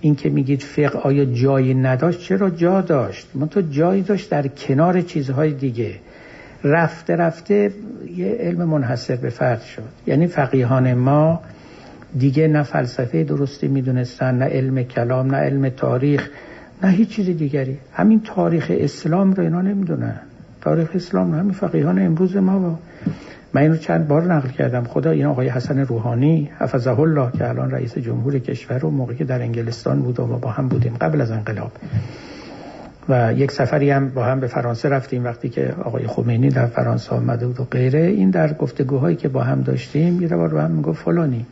این که میگید فقه آیا جایی نداشت، چرا جا داشت، منتها جایی داشت در کنار چیزهای دیگه. رفته رفته یه علم منحصر به فرد شد، یعنی فقیهان ما دیگه نه فلسفه درستی میدونستن، نه علم کلام، نه علم تاریخ، نه هیچ چیز دیگری. همین تاریخ اسلام رو اینا نمیدونن، تاریخ اسلام رو همین فقیهان امروز ما. با من اینو چند بار نقل کردم، خدا این آقای حسن روحانی حفظه الله که الان رئیس جمهور کشور، و موقعی که در انگلستان بود و ما با هم بودیم قبل از انقلاب و یک سفری هم با هم به فرانسه رفتیم وقتی که آقای خمینی در فرانسه آمده بود و غیره، این در گفتگوهایی که با هم داشتیم یه بار با هم میگفت فلانی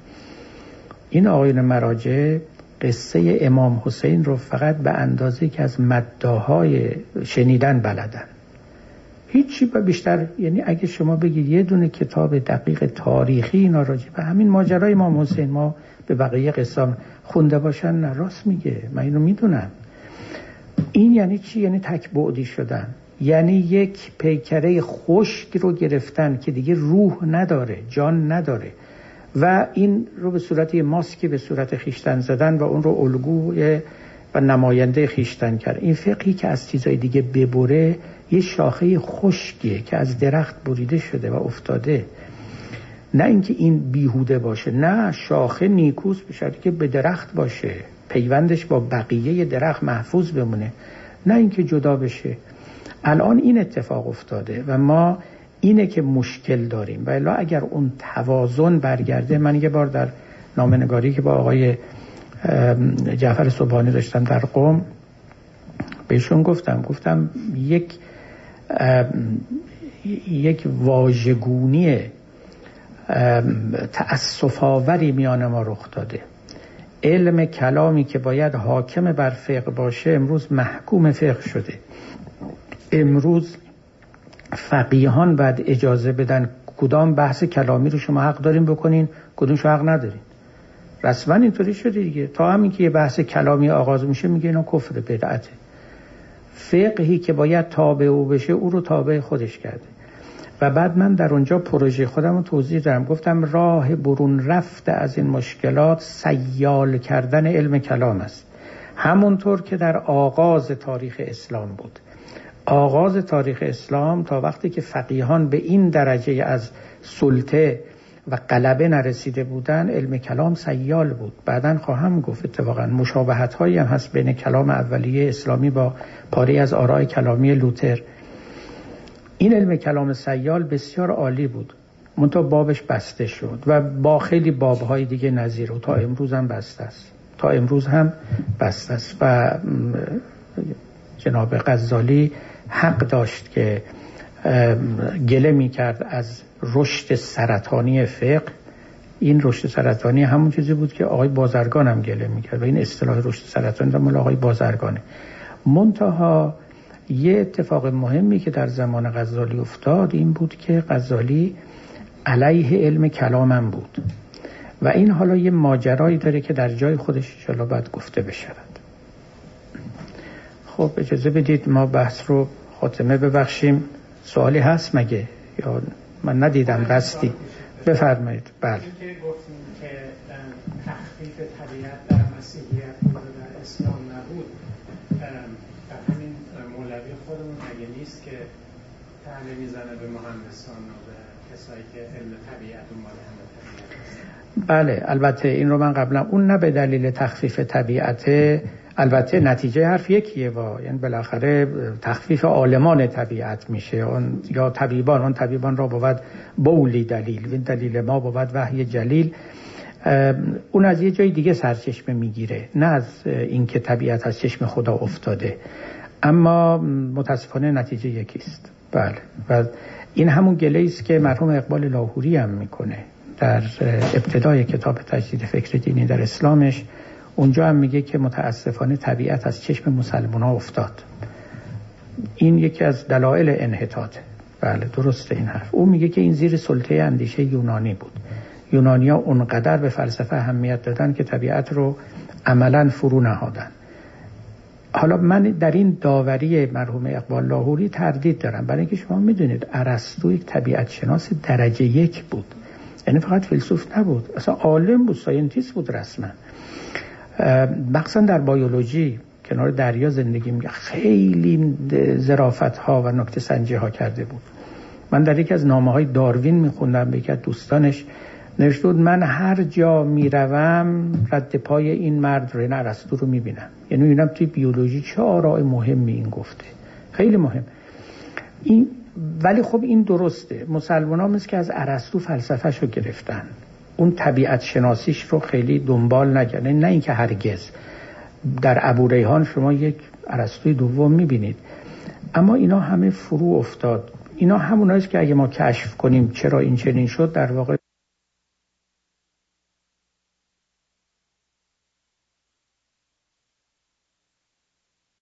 این آقایون مراجع قصه امام حسین رو فقط به اندازه که از مداحای شنیدن بلدن، هیچی بیشتر، یعنی اگه شما بگید یه دونه کتاب دقیق تاریخی اینا راجع به همین ماجرای امام حسین ما به بقیه قصه خونده باشن، نه، راست میگه، من اینو میدونم. این یعنی چی؟ یعنی تکبعدی شدن، یعنی یک پیکره خشک رو گرفتن که دیگه روح نداره، جان نداره و این رو به صورت ماسکی به صورت خیشتن زدن و اون رو الگو و نماینده خیشتن کرد. این فقهی که از چیزای دیگه ببره یه شاخه خشکیه که از درخت بریده شده و افتاده، نه اینکه این بیهوده باشه، نه، شاخه نیکوس بشه که به درخت باشه، پیوندش با بقیه درخت محفوظ بمونه، نه اینکه جدا بشه. الان این اتفاق افتاده و ما اینه که مشکل داریم. و الا اگر اون توازن برگرده، من یه بار در نامه‌نگاری که با آقای جعفر صبحانی داشتم در قم بهشون گفتم یک واژگونی تأسف‌آوری میان ما رخ داده. علم کلامی که باید حاکم بر فقه باشه امروز محکوم فقه شده. امروز فقیهان باید اجازه بدن کدام بحث کلامی رو شما حق دارین بکنین، کدومش حق ندارین. رسما اینطوری شده دیگه، تا همین که یه بحث کلامی آغاز میشه میگه اینا کفر بدعته فقهی که باید تابع او بشه او رو تابع خودش کرده. و بعد من در اونجا پروژه خودم رو توضیح دادم، گفتم راه برون رفته از این مشکلات سیال کردن علم کلام است، همونطور که در آغاز تاریخ اسلام بود. آغاز تاریخ اسلام تا وقتی که فقیهان به این درجه از سلطه و غلبه نرسیده بودن، علم کلام سیال بود. بعدن خواهم گفت اتفاقا مشابهت هایی هم هست بین کلام اولیه اسلامی با پاره از آراء کلامی لوتر. این علم کلام سیال بسیار عالی بود، منتها بابش بسته شد و با خیلی بابهای دیگه نظیر و تا امروز هم بسته است، تا امروز هم بسته است. و جناب غزالی حق داشت که گله می کرد از رشد سرطانی فقه. این رشد سرطانی همون چیزی بود که آقای بازرگان هم گله می کرد و این اصطلاح رشد سرطانی در مال آقای بازرگانه. منتها یه اتفاق مهمی که در زمان غزالی افتاد این بود که غزالی علیه علم کلامم بود و این حالا یه ماجرایی داره که در جای خودش ان شاءالله باید گفته بشه. خب اجازه بدید ما بحث رو خاتمه ببخشیم. سوالی هست مگه؟ یا من ندیدم دستی. بفرمایید. بله. که گفتیم که تخفیف طبیعت در مسیحیت و در اسلام نبود، در همین مولوی خودمون مگه نیست که طعنه میزنه به مهندسان و به کسایی که علم طبیعت و مال هم طبیعت؟ بله البته این رو من قبلا اون نه به دلیل تخفیف طبیعته، البته نتیجه حرف یکیه و یعنی بالاخره تخفیف عالمان طبیعت میشه اون یا طبیبان، اون طبیبان را بود بولی دلیل، این دلیل ما بود وحی جلیل. اون از یه جای دیگه سرچشمه میگیره، نه از اینکه طبیعت از چشم خدا افتاده، اما متاسفانه نتیجه یکیست. بله و این همون گله‌ای است که مرحوم اقبال لاهوری هم میکنه در ابتدای کتاب تجدید فکر دینی در اسلامش. اونجا هم میگه که متاسفانه طبیعت از چشم مسلمان ها افتاد، این یکی از دلایل انحطاطه. بله درسته این حرف. او میگه که این زیر سلطه اندیشه یونانی بود، یونانی ها اونقدر به فلسفه اهمیت دادن که طبیعت رو عملا فرو نهادن. حالا من در این داوری مرحوم اقبال لاهوری تردید دارم، برای اینکه شما میدونید ارسطو یک طبیعت شناس درجه یک بود، یعنی فقط فیلسوف نبود، اصلا عالم بود، ساینتیست بود رسما. مخصوصا در بیولوژی کنار دریا زندگی می‌کرد، خیلی ظرافت‌ها و نکته سنجی‌ها کرده بود. من در یکی از نامه‌های داروین می‌خوندم، به یکی از دوستانش نوشته بود من هر جا می‌روم رد پای این مرد رو، نه ارسطو رو می‌بینم، یعنی می‌بینم توی بیولوژی چه آراء مهمی این گفته، خیلی مهم این. ولی خب این درسته، مسلمان‌ها مثل که از ارسطو فلسفه‌شو گرفتن، اون طبیعت شناسیش رو خیلی دنبال نکنه. نه اینکه هرگز در ابوریحان شما یک ارسطوی دوم میبینید، اما اینا همه فرو افتاد. اینا هموناییست که اگه ما کشف کنیم چرا این چنین شد، در واقع